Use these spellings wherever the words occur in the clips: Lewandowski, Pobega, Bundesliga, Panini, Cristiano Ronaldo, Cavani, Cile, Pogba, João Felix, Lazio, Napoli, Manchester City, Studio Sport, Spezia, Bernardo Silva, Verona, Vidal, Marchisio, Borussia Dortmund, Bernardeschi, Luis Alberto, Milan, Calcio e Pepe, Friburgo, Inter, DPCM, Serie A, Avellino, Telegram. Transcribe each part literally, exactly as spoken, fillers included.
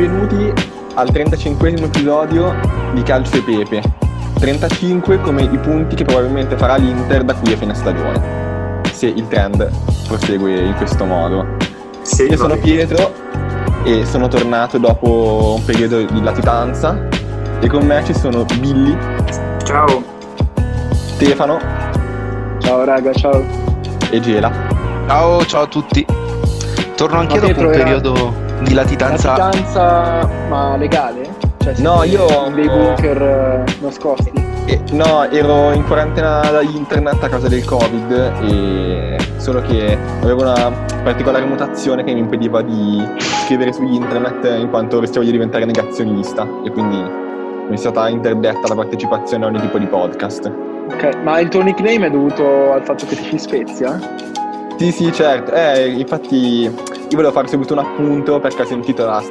benvenuti al trentacinquesimo episodio di Calcio e Pepe, trentacinque come i punti che probabilmente farà l'Inter da qui a fine stagione, se il trend prosegue in questo modo. Sì, Io sono Pietro e sono tornato dopo un periodo di latitanza e con me ci sono Billy. Ciao. Stefano. Ciao raga, ciao. E Gela. Ciao, ciao a tutti. Torno anch'io dopo un periodo... di latitanza. Latitanza ma legale? Cioè, no, io ho dei bunker uh, nascosti. Eh, no, ero in quarantena da internet a causa del Covid e solo che avevo una particolare mutazione che mi impediva di scrivere su internet in quanto rischiavo di diventare negazionista e quindi mi è stata interdetta la partecipazione a ogni tipo di podcast. Ok, ma il tuo nickname è dovuto al fatto che ti Spezia? Sì, sì, certo. Eh, infatti io volevo fare subito un appunto perché ho sentito la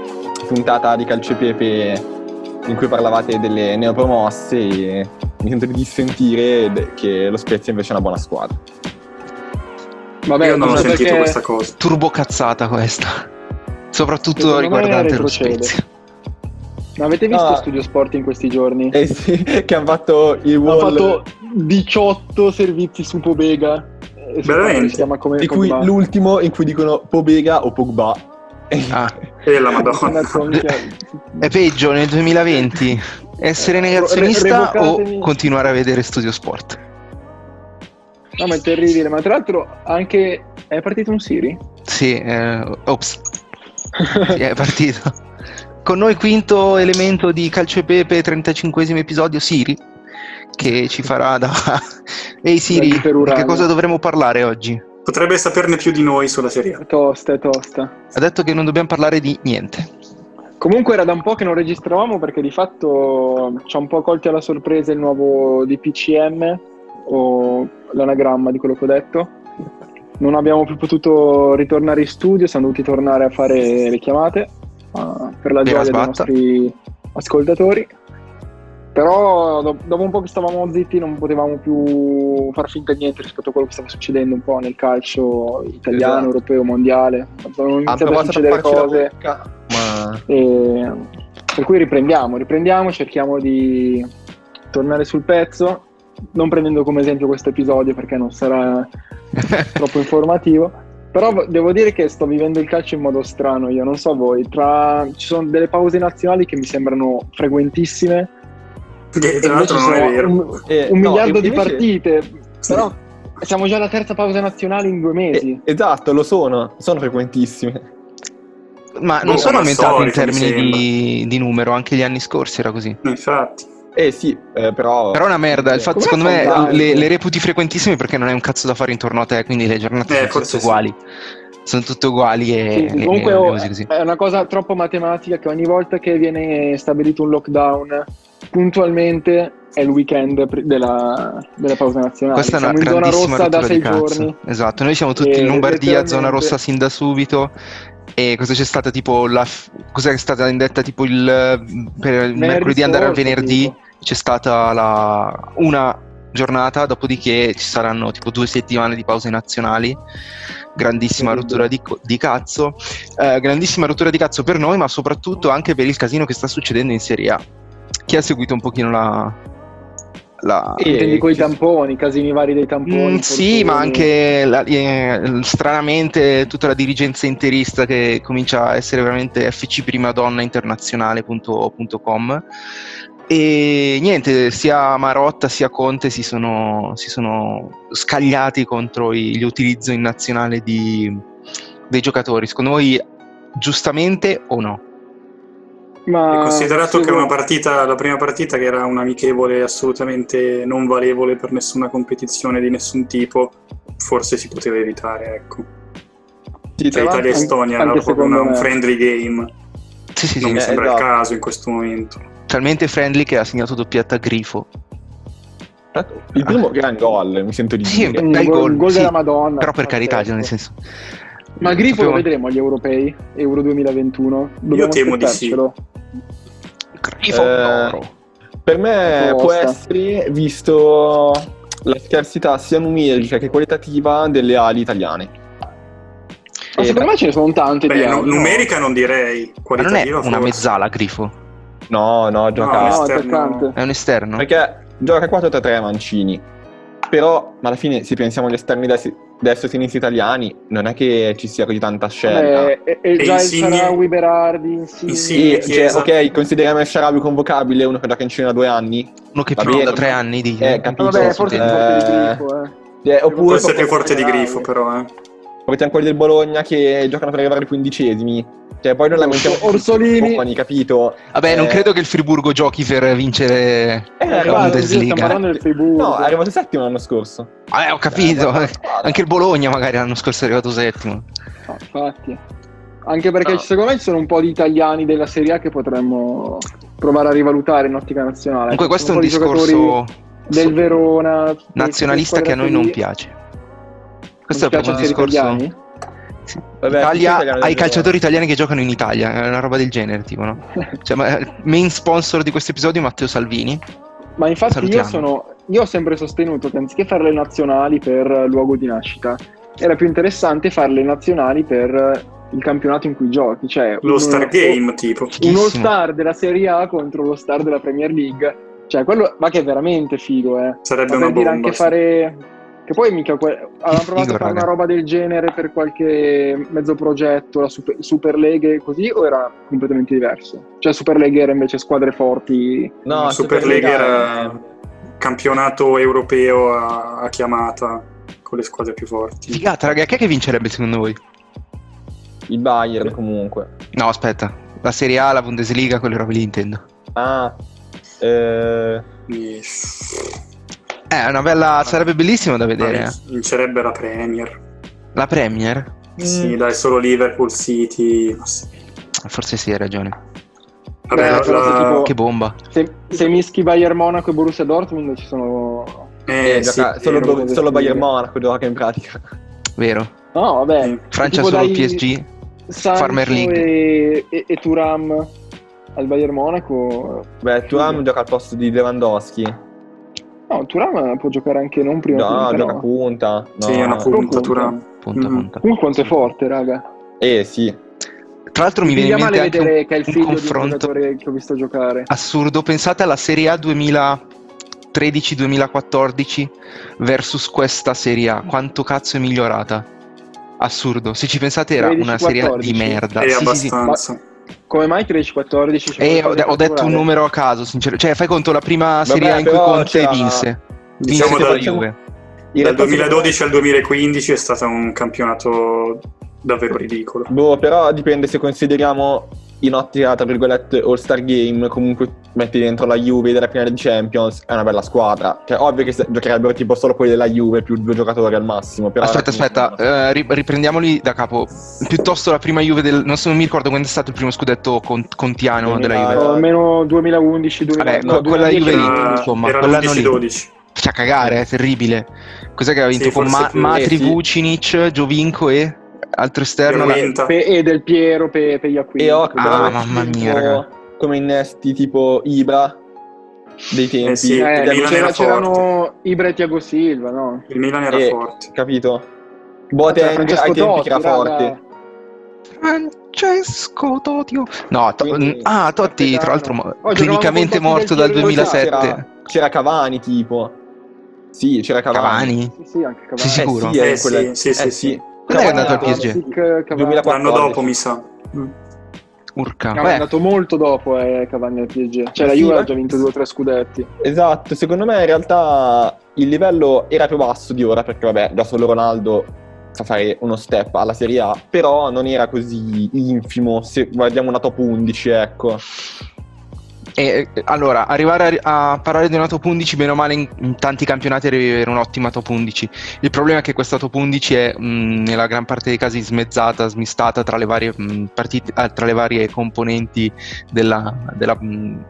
puntata di Calcio e Pepe in cui parlavate delle neopromosse e mi sento di dissentire che lo Spezia invece è una buona squadra. Vabbè, io non ho sentito perché... questa cosa. Turbocazzata questa. Soprattutto riguardante lo Spezia. Ma avete visto ah. Studio Sport in questi giorni? Eh sì, che hanno fatto il wall... Hanno fatto diciotto servizi su Pobega. Veramente? Si chiama come, di cui Pogba. L'ultimo in cui dicono Pobega o Pogba ah. e la Madonna è peggio nel duemilaventi essere negazionista Re- o continuare a vedere Studio Sport. No, ma è terribile. Ma tra l'altro anche è partito un Siri? Sì, eh, ops sì, è partito con noi quinto elemento di Calcio e Pepe, trentacinquesimo episodio, Siri che ci farà da ehi hey Siri, di che cosa dovremmo parlare oggi? Potrebbe saperne più di noi sulla Serie A. È tosta, è tosta. Ha detto che non dobbiamo parlare di niente. Comunque era da un po' che non registravamo perché di fatto ci ha un po' colti alla sorpresa il nuovo D P C M o l'anagramma di quello che ho detto. Non abbiamo più potuto ritornare in studio, siamo dovuti tornare a fare le chiamate uh, per la gioia dei nostri ascoltatori. Però dopo un po' che stavamo zitti non potevamo più far finta di niente rispetto a quello che stava succedendo un po' nel calcio italiano, esatto. Europeo, mondiale. Non iniziano a succedere cose bocca, ma... e... per cui riprendiamo, riprendiamo, cerchiamo di tornare sul pezzo, non prendendo come esempio questo episodio perché non sarà troppo informativo. Però devo dire che sto vivendo il calcio in modo strano, io non so voi, tra... ci sono delle pause nazionali che mi sembrano frequentissime. Che tra l'altro non è vero. Un, eh, un no, miliardo invece... di partite, sì. Però siamo già alla terza pausa nazionale in due mesi. Eh, esatto, lo sono, sono frequentissime. Ma non no, sono aumentate in termini di, di numero, anche gli anni scorsi era così. Infatti. Eh sì, eh, però... Però è una merda, il fatto, secondo me le, le reputi frequentissime perché non hai un cazzo da fare intorno a te, quindi le giornate eh, sono tutte uguali. Sì. Sono tutte uguali e sì, le, comunque le, le cose così. È una cosa troppo matematica che ogni volta che viene stabilito un lockdown... puntualmente è il weekend della, della pausa nazionale. Questa siamo è una in zona rossa da sei giorni. Esatto, noi siamo tutti e in Lombardia, zona rossa sin da subito. E cosa c'è stata tipo la cosa è stata indetta tipo il per il mercoledì andare al venerdì tipo. C'è stata la una giornata, dopodiché ci saranno tipo due settimane di pause nazionali. Grandissima rottura di, di cazzo, eh, grandissima rottura di cazzo per noi, ma soprattutto anche per il casino che sta succedendo in Serie A. Chi ha seguito un pochino la... la eh, con i tamponi, casini vari dei tamponi. Mm, sì, ma anche la, eh, stranamente tutta la dirigenza interista che comincia a essere veramente F C prima donna internazionale punto com e niente, sia Marotta sia Conte si sono, si sono scagliati contro gli utilizzo in nazionale di, dei giocatori. Secondo voi giustamente o no? Ma considerato sì, che una partita, la prima partita che era un amichevole assolutamente non valevole per nessuna competizione di nessun tipo, forse si poteva evitare, ecco. Sì, cioè Italia e Estonia era proprio una, un friendly game. Sì, sì, non sì, mi eh, sembra eh, il caso in questo momento. Talmente friendly che ha segnato doppietta Grifo. Il primo gran gol, mi sento di sì, dire. Bel gol, gol sì, della Madonna. Però per carità, nel senso. Ma Grifo lo vedremo agli europei, Euro duemilaventuno. Dobbiamo io temo di sì. Grifo eh, per me può essere, visto la scarsità sia numerica che qualitativa delle ali italiane. Ma secondo me ce ne sono tante. Beh, di no, numerica non direi. Qualità, ma non è una forse. mezzala Grifo? No, no, gioca no, esterno. È un esterno. Perché gioca quattro tre tre Mancini. Però, ma alla fine, se pensiamo agli esterni destri, destri e sinistri italiani, non è che ci sia così tanta scelta. Beh, e, e, e già Insigne, il Sharawi, Berardi, Insigne. Insigne e, cioè, ok, consideriamo il Sharawi convocabile, uno che gioca in Cina da due anni. Uno che più da tre anni, di eh, capito? Vabbè, forse eh, è più forte di Grifo, eh. eh oppure forse è più forte di Grifo, però, eh. Avete ancora del Bologna che giocano per arrivare ai quindicesimi. Cioè, poi non la mettiamo Orsolini, compagni, capito? Vabbè, eh... non credo che il Friburgo giochi per vincere eh, la Bundesliga. No, è arrivato settimo l'anno scorso. Vabbè, ho capito. Eh, anche il Bologna magari l'anno scorso è arrivato settimo. No, infatti. Anche perché no. secondo me ci sono un po' di italiani della Serie A che potremmo provare a rivalutare in ottica nazionale. Comunque questo è un discorso del Verona nazionalista che a noi non piace. Questo è proprio un discorso. Sì. Vabbè, Italia, ai calciatori italiani che giocano in Italia, è una roba del genere, tipo, no? Cioè, ma, main sponsor di questo episodio è Matteo Salvini. Ma infatti Salutiamo. io sono io ho sempre sostenuto che anziché fare le nazionali per luogo di nascita, era più interessante fare le nazionali per il campionato in cui giochi, cioè lo un, star game, o, tipo un all-star della Serie A contro lo star della Premier League. Cioè, quello ma che è veramente figo, eh. Sarebbe ma una per bomba, dire anche sì. fare Che poi mica que- avevano provato a fare una roba del genere per qualche mezzo progetto, la super, super League e così, o era completamente diverso? Cioè Super League era invece squadre forti? No, no Super, super League era ehm. campionato europeo a, a chiamata con le squadre più forti. Figata, raga, chi è che vincerebbe secondo voi? Il Bayern comunque. No, aspetta, la Serie A, la Bundesliga, quelle robe lì intendo. Ah, eh... yes. Eh, una bella, sarebbe bellissimo da vedere. Vincerebbe la Premier. La Premier? Sì, mm. dai, solo Liverpool, City. Sì. Forse sì, hai ragione. Vabbè, Beh, la... tipo... che bomba. Se, se mischi Bayern Monaco e Borussia Dortmund ci sono. Eh, eh sì, gioca... solo, Bo... solo Bayern Monaco gioca in pratica. Vero? No, vabbè. In Francia solo dai... P S G, Sancho Farmer League e, e, e Thuram al Bayern Monaco. Beh, Thuram sì. gioca al posto di Lewandowski. No, Thuram può giocare anche non prima no, punta, gioca no. punta. No. Sì, è una punta, Thuram. Punta, punta. Mm. punta. Uh, quanto è forte, raga. Eh, sì. Tra l'altro mi, mi viene in mente anche un, che è il figlio un confronto di un che ho visto giocare. Assurdo, pensate alla Serie A duemilatredici duemilaquattordici versus questa Serie A. Quanto cazzo è migliorata? Assurdo. Se ci pensate era tredici, una Serie A di merda. È sì, abbastanza. Sì, sì. Come mai tredici quattordici? Eh, ho, ho detto un numero a caso, sincero. Cioè, fai conto la prima Serie A in cui Conte vinse. Vinse diciamo dal, Juve. Dal duemiladodici al duemilaquindici è stato un campionato davvero ridicolo. Boh, però dipende se consideriamo in ottica, tra virgolette, All-Star Game, comunque metti dentro la Juve della finale di Champions, è una bella squadra. Cioè, ovvio che giocherebbero tipo solo quelli della Juve più due giocatori al massimo. Però aspetta, aspetta, una... uh, riprendiamoli da capo. Piuttosto la prima Juve del... non so, non mi ricordo quando è stato il primo scudetto cont- contiano duemila, della Juve. Almeno duemilaundici, duemiladodici. Vabbè, no, quella Juve lì, insomma. Era undici dodici. Cioè, cagare, è terribile. Cos'è che aveva vinto sì, con Ma- Matri, sì. Vucinic, Giovinco e... altro esterno Pe- e del Piero Pepe Iacquini e Occhio, ah, mamma mia, raga. Come innesti tipo Ibra dei tempi eh sì, eh, il Milan era c'erano forte. Ibra e Thiago Silva, no? Il Milan era eh, forte, capito? Boateng cioè, ai tempi che era forte Francesco Totti no to- Quindi, ah Totti tra l'altro oh, clinicamente morto dal duemilasette c'era, c'era Cavani tipo sì c'era Cavani, Cavani? Sì, sì, anche Cavani. Sì, sicuro eh, sì, eh, sì, eh, sì, sì, sì. sì. Quando è andato al P S G? duemilaquattordici. L'anno dopo, mi sa. Mm. Urca. No, è andato molto dopo eh, Cavani al P S G. Cioè, eh, la Juve ha sì, già vinto due o tre scudetti. Esatto, secondo me in realtà il livello era più basso di ora, perché vabbè, da solo Ronaldo sa fare uno step alla Serie A, però non era così infimo, se guardiamo una top undici, ecco. E, allora, arrivare a, a parlare di una top undici, bene o male, in, in tanti campionati era un'ottima top undici. Il problema è che questa top undici è mh, nella gran parte dei casi smezzata, smistata tra le varie, mh, partite, eh, tra le varie componenti della, della, mh,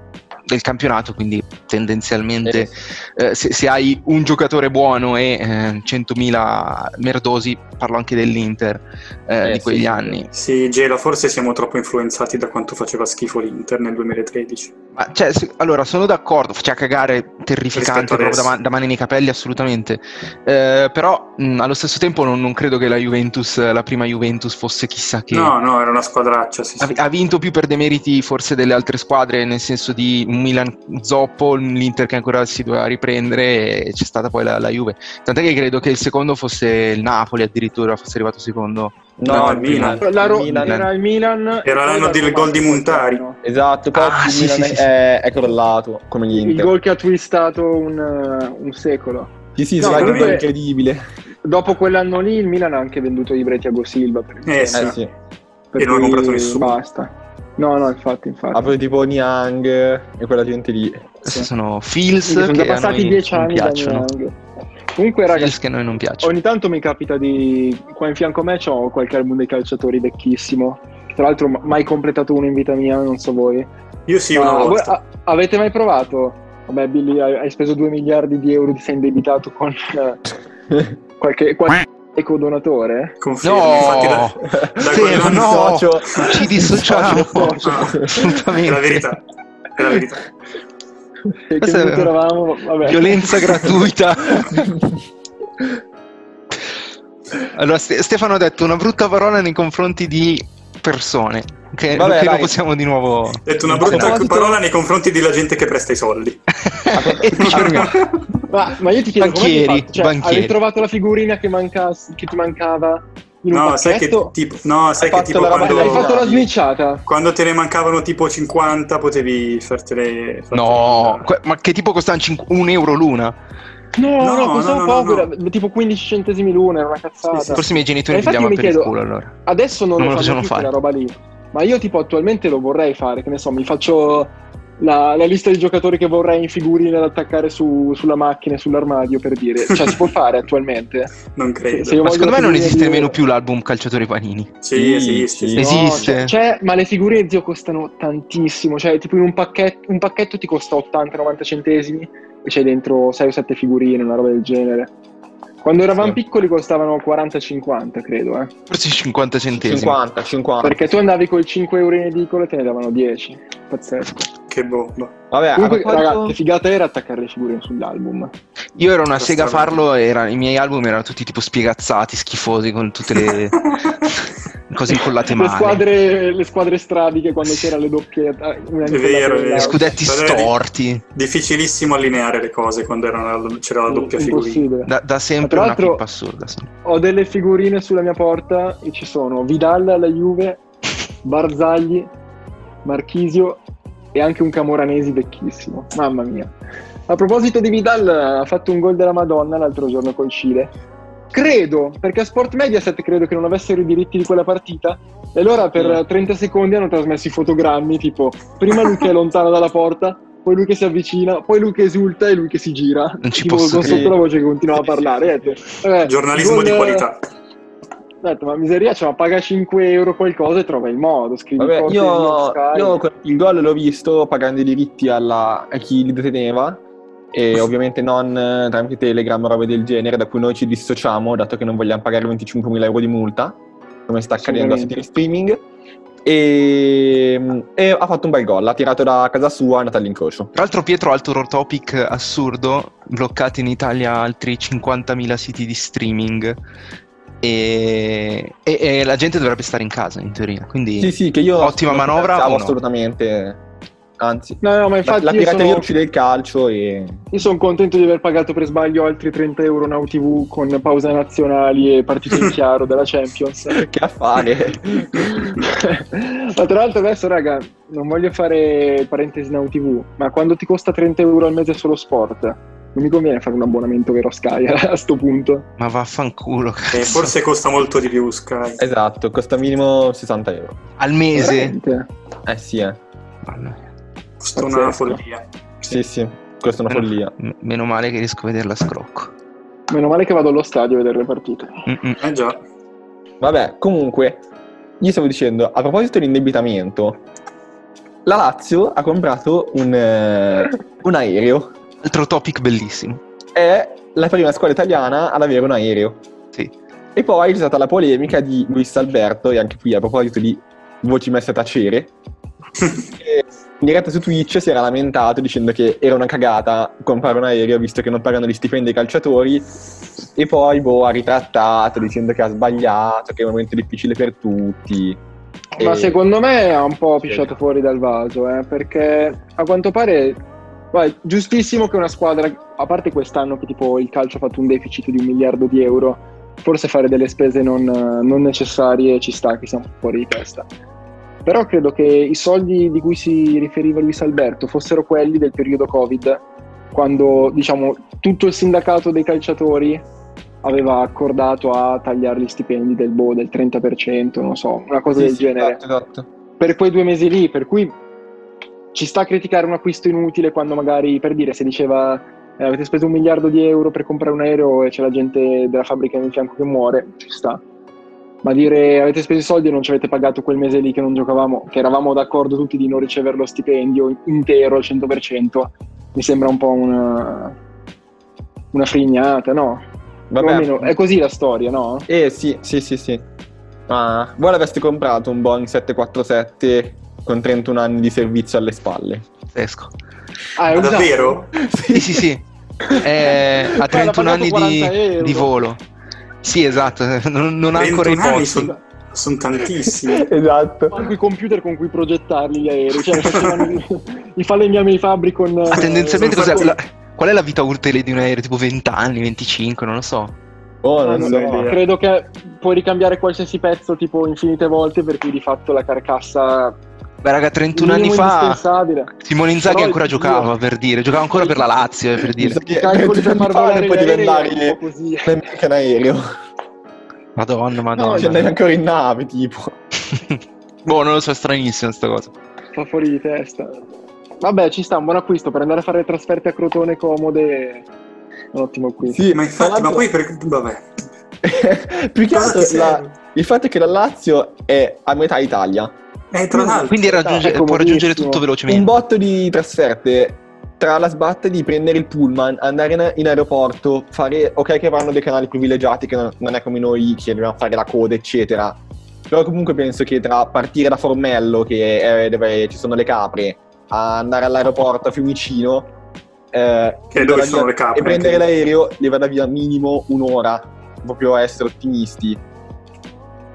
del campionato. Quindi tendenzialmente eh, se, se hai un giocatore buono e eh, centomila merdosi, parlo anche dell'Inter eh, eh, di quegli sì. anni. Sì, Gela, forse siamo troppo influenzati da quanto faceva schifo l'Inter nel duemilatredici. Ma cioè, se, allora, sono d'accordo, faceva cagare, terrificante, proprio da, man- da mani nei capelli, assolutamente. Eh, però mh, allo stesso tempo non, non credo che la Juventus, la prima Juventus, fosse chissà che... No, no, era una squadraccia, sì, ha, sì. Ha vinto più per demeriti forse delle altre squadre, nel senso di Milan zoppo, l'Inter che ancora si doveva riprendere, e c'è stata poi la, la Juve. Tant'è che credo che il secondo fosse il Napoli, addirittura fosse arrivato secondo... No, no, il Milan. La Ro- Milan. Era il Milan. Era l'anno del gol di Montari. Esatto, poi ah, il sì, Milan sì, è, sì. è crollato come gli Inter. Il gol che ha twistato un, un secolo. Sì, sì, no, comunque, è incredibile. Dopo quell'anno lì il Milan ha anche venduto Ibra e Thiago Silva. Eh, eh sì. sì. E non ha comprato nessuno. Basta. No, no, infatti, infatti. Ha poi tipo Niang e quella gente lì. Sì. Sono Fils che sono passati dieci anni da Niang. Comunque ragazzi, che noi non piacciono. Ogni tanto mi capita di... Qua in fianco a me c'ho qualche album dei calciatori vecchissimo. Tra l'altro mai completato uno in vita mia, non so voi. Io sì, ma una volta. A- avete mai provato? Vabbè Billy, hai speso due miliardi di euro, ti sei indebitato con eh, qualche... qualche... ecodonatore? Confermo, no, infatti da, da sì, quel no, socio... ci dissociamo. Assolutamente. È la verità, è la verità. Che eravamo, vabbè. Violenza gratuita. Allora Stefano ha detto una brutta parola nei confronti di persone che vabbè, lo possiamo di nuovo ha detto una brutta proposito... parola nei confronti della gente che presta i soldi. ma, ma io ti chiedo banchieri, cioè, banchieri. Avevi trovato la figurina che, manca, che ti mancava in un no, sai che, tipo, no, sai che tipo quando hai fatto la sminciata. Quando te ne mancavano tipo cinquanta potevi fartele. fartele no, que- ma che tipo costano un euro l'una? No, no, no costano no, poco, no, no. tipo quindici centesimi l'una, era una cazzata. Sì, sì. Forse i miei genitori mi davano per chiedo, il culo allora. Adesso non, non lo, lo facciamo fare quella roba lì. Ma io tipo attualmente lo vorrei fare, che ne so, mi faccio la, la lista di giocatori che vorrei in figurine da attaccare su, sulla macchina e sull'armadio, per dire, cioè si può fare attualmente? Non credo. Se, se ma secondo me non esiste nemmeno di... più l'album calciatori panini. Sì, sì, esiste, sì. Esiste. No, cioè, cioè, ma le figurine zio costano tantissimo, cioè tipo in un pacchetto, un pacchetto ti costa ottanta novanta centesimi e c'hai dentro sei o sette figurine, una roba del genere. Quando eravamo sì. piccoli costavano quaranta cinquanta credo, eh. Forse cinquanta centesimi. cinquanta, cinquanta. Perché tu andavi col cinque euro in edicola e te ne davano dieci. Pazzesco. Che bomba. Vabbè, comunque, quando... ragazzi, che figata era attaccare le figurine sull'album. Io ero una sega a farlo, era, i miei album erano tutti tipo spiegazzati, schifosi, con tutte le cose incollate male. Le squadre, le squadre strabiche quando sì. c'era le doppie, una è vero, è vero. Scudetti storti. Difficilissimo allineare le cose quando erano, c'era la doppia figurina. Da, da sempre una pippa assurda. Sì. Ho delle figurine sulla mia porta e ci sono Vidal alla Juve, Barzagli, Marchisio e anche un Camoranesi vecchissimo, mamma mia. A proposito di Vidal, ha fatto un gol della Madonna l'altro giorno col Cile, credo, perché a Sport Mediaset credo che non avessero i diritti di quella partita e allora per trenta secondi hanno trasmesso i fotogrammi, tipo prima lui che è lontano dalla porta, poi lui che si avvicina, poi lui che esulta e lui che si gira, non ci tipo, posso con sotto la voce che continuava a parlare. eh, Giornalismo gol... di qualità. Detto, ma miseria, cioè, ma paga cinque euro qualcosa e trova il modo. Scrivi. Vabbè, io, io il gol l'ho visto pagando i diritti alla, a chi li deteneva e ovviamente non tramite Telegram o robe del genere, da cui noi ci dissociamo dato che non vogliamo pagare venticinquemila euro di multa come sta accadendo a siti di streaming. E, e ha fatto un bel gol, ha tirato da casa sua, è andata all'incrocio. Tra l'altro Pietro, altro topic assurdo, bloccati in Italia altri cinquantamila siti di streaming. E, e, e la gente dovrebbe stare in casa in teoria, quindi sì, sì, che io ottima manovra o no? Assolutamente, anzi no, no, ma infatti la, la pirateria sono... uccide il calcio e... io sono contento di aver pagato per sbaglio altri trenta euro Now tivù con pause nazionali e partite in chiaro della Champions. Che affare. Ma tra l'altro adesso raga non voglio fare parentesi Now tivù, ma quando ti costa trenta euro al mese solo sport non mi conviene fare un abbonamento vero Sky a sto punto. Ma vaffanculo, cazzo. Eh, forse costa molto di più Sky. Esatto, costa minimo sessanta euro al mese. Veramente? Eh sì, eh. Allora. Costa pazzesco. Una follia. Sì, sì, costa una meno, follia. M- meno male che riesco a vederla a scrocco. Meno male che vado allo stadio a vedere le partite. Mm-mm. Eh già. Vabbè, comunque, gli stavo dicendo, a proposito di indebitamento, la Lazio ha comprato un, eh, un aereo. Altro topic bellissimo. È la prima squadra italiana ad avere un aereo. Sì. E poi c'è stata la polemica di Luis Alberto, e anche qui a proposito di voci messe a tacere, che in diretta su Twitch si era lamentato dicendo che era una cagata comprare un aereo visto che non pagano gli stipendi ai calciatori, e poi boh, ha ritrattato dicendo che ha sbagliato, che è un momento difficile per tutti. Ma e... secondo me ha un po' pisciato fuori dal vaso, eh, perché a quanto pare vai, giustissimo che una squadra, a parte quest'anno che tipo il calcio ha fatto un deficit di un miliardo di euro, forse fare delle spese non, non necessarie ci sta, che siamo fuori di testa. Però credo che i soldi di cui si riferiva Luis Alberto fossero quelli del periodo Covid, quando diciamo tutto il sindacato dei calciatori aveva accordato a tagliare gli stipendi del boh, del trenta per cento, non so, una cosa sì, del sì, genere. Esatto, esatto. Per quei due mesi lì, per cui ci sta a criticare un acquisto inutile quando magari, per dire, se diceva eh, avete speso un miliardo di euro per comprare un aereo e c'è la gente della fabbrica in fianco che muore, ci sta. Ma dire avete speso i soldi e non ci avete pagato quel mese lì che non giocavamo, che eravamo d'accordo tutti di non ricevere lo stipendio intero al cento per cento, mi sembra un po' una, una frignata, no? Vabbè, almeno è così la storia, no? Eh sì, sì, sì, sì. Ma voi l'avreste comprato un Boeing sette quattro sette con trentuno anni di servizio alle spalle? Esco. Ah, è davvero? Sì, sì, sì. Eh, a trentuno anni di, di volo. Sì, esatto, non, non ha ancora i posti. Sono son tantissimi. Esatto. Anche i computer con cui progettarli gli aerei, cioè i falegnami di fabbri con... Ah, tendenzialmente cos'è? La, qual è la vita utile di un aereo? Tipo venti anni, venticinque, non lo so. Oh, non, non so. so. Credo che puoi ricambiare qualsiasi pezzo tipo infinite volte, per cui di fatto la carcassa... Beh raga, trentuno anni fa Simone Inzaghi però ancora giocava, per dire, giocava ancora per la Lazio, per dire. trentuno anni fa puoi diventare un aereo. Madonna, madonna. No, ce n'è ancora in nave, tipo. Boh, non lo so, è stranissima sta cosa. Fa fuori di testa. Vabbè, ci sta, un buon acquisto per andare a fare le trasferte a Crotone comode. Un ottimo acquisto. Sì, ma infatti, ma poi per... vabbè. Più che altro la... il fatto è che la Lazio è a metà Italia. Eh, tra l'altro, quindi raggiunge, può raggiungere tutto velocemente. Un botto di trasferte tra la sbatta di prendere il pullman, andare in, in aeroporto, fare ok che vanno dei canali privilegiati, che non, non è come noi che dobbiamo fare la coda eccetera, però comunque penso che tra partire da Formello, che è dove ci sono le capre, a andare all'aeroporto a Fiumicino eh, che è dove sono via, le capre, e prendere anche l'aereo le vada via minimo un'ora, proprio a essere ottimisti.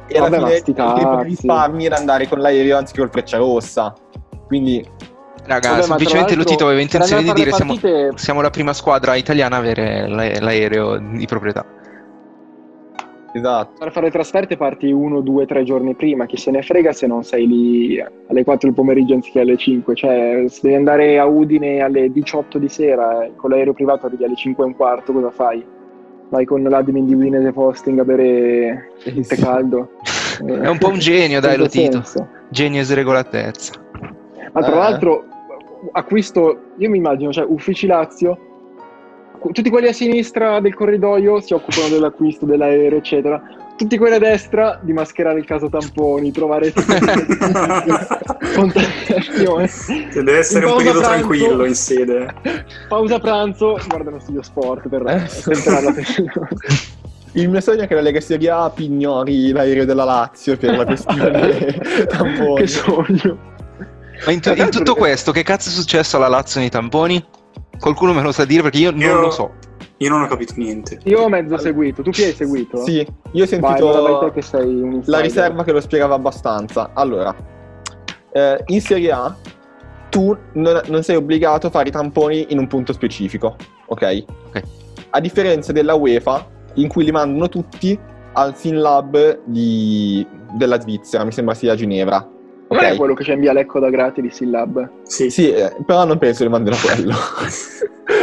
E alla vabbè, fine il tempo di risparmi era andare con l'aereo anziché col Frecciarossa. Quindi raga, vabbè, semplicemente Lotito aveva intenzione di dire partite... siamo, siamo la prima squadra italiana a avere l'a- l'aereo di proprietà. Esatto. Per fare le trasferte parti uno, due, tre giorni prima. Chi se ne frega se non sei lì alle quattro del pomeriggio anziché alle cinque. Cioè, se devi andare a Udine alle diciotto di sera con l'aereo privato arrivi alle cinque e un quarto, cosa fai? Vai con l'admin di Udinese Posting a bere il tè caldo. È un po' un genio, dai, Lotito. Genio e sregolatezza. Ma tra eh. l'altro, acquisto, io mi immagino, cioè, Uffici Lazio, tutti quelli a sinistra del corridoio si occupano dell'acquisto dell'aereo, eccetera. Tutti quelli a destra di mascherare il caso tamponi, trovare contrattazione. Deve essere un periodo pranzo, tranquillo in sede. Pausa pranzo, guardano Studio Sport per eh? centrare la Il mio sogno è che la Lega Serie A pignori l'aereo della Lazio per la questione tamponi. Che sogno. Ma in, t- in tutto questo, che cazzo è successo alla Lazio nei tamponi? Qualcuno me lo sa dire, perché io, io... non lo so. Io non ho capito niente. Io ho mezzo seguito. Tu chi hai seguito? Sì, io ho sentito vai, vai, vai, che sei la riserva che lo spiegava abbastanza. Allora, eh, in Serie A tu non, non sei obbligato a fare i tamponi in un punto specifico, ok? Ok. A differenza della UEFA, in cui li mandano tutti al FinLab di, della Svizzera, mi sembra sia a Ginevra. Non okay? È quello che c'è in via Lecco da Grati di FinLab? Sì, sì eh, però non penso li mandino a quello.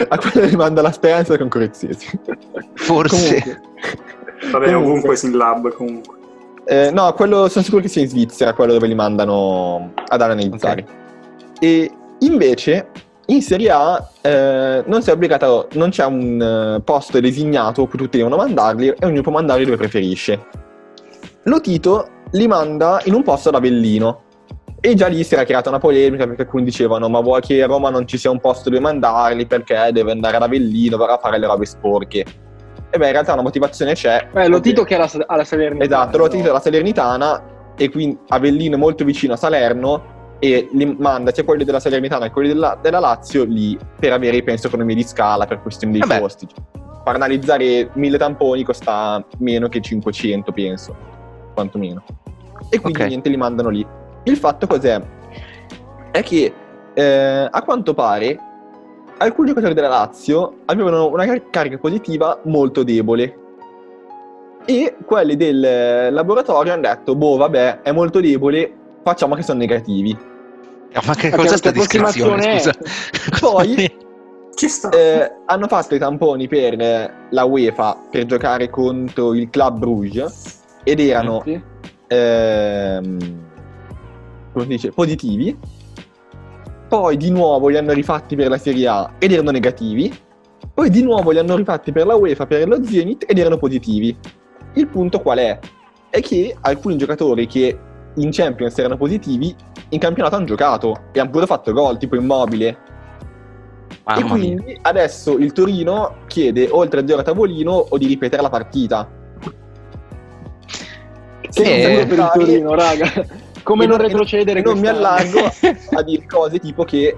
A quello rimanda la speranza con Corezzesi. Forse. Comunque. Vabbè, ovunque sin lab comunque. Eh, no, quello sono sicuro che sia in Svizzera, quello dove li mandano ad analizzare. Okay. E invece in Serie A eh, non sei obbligato, non c'è un uh, posto designato cui tutti devono mandarli e ognuno può mandarli dove preferisce. Lotito li manda in un posto ad Avellino. E già lì si era creata una polemica, perché alcuni dicevano ma vuoi che a Roma non ci sia un posto dove mandarli perché deve andare ad Avellino, dovrà fare le robe sporche. E beh, in realtà una motivazione c'è. Beh, Lotito che è alla, alla Salernitana. Esatto, Lotito no? È alla Salernitana e quindi Avellino è molto vicino a Salerno e li manda sia quelli della Salernitana che quelli della, della Lazio lì per avere, penso, economie di scala per questioni dei Vabbè. costi. Per analizzare mille tamponi costa meno che cinquecento, penso, quantomeno. E quindi okay. niente, li mandano lì. Il fatto cos'è? È che eh, a quanto pare alcuni giocatori della Lazio avevano una car- carica positiva molto debole e quelli del laboratorio hanno detto boh vabbè è molto debole, facciamo che sono negativi. Ma che cosa sta discrezione, scusa? Poi ci sta. Eh, hanno fatto i tamponi per eh, la UEFA per giocare contro il Club Bruges ed erano ehm, come si dice, positivi. Poi di nuovo li hanno rifatti per la Serie A ed erano negativi. Poi di nuovo li hanno rifatti per la UEFA, per lo Zenit ed erano positivi. Il punto qual è? È che alcuni giocatori che in Champions erano positivi in campionato hanno giocato e hanno pure fatto gol, tipo Immobile. Mamma e quindi mia. Adesso il Torino chiede oltre a zero a tavolino o di ripetere la partita. Che eh, per il Torino, raga. Come non retrocedere, non mi allargo a dire cose tipo che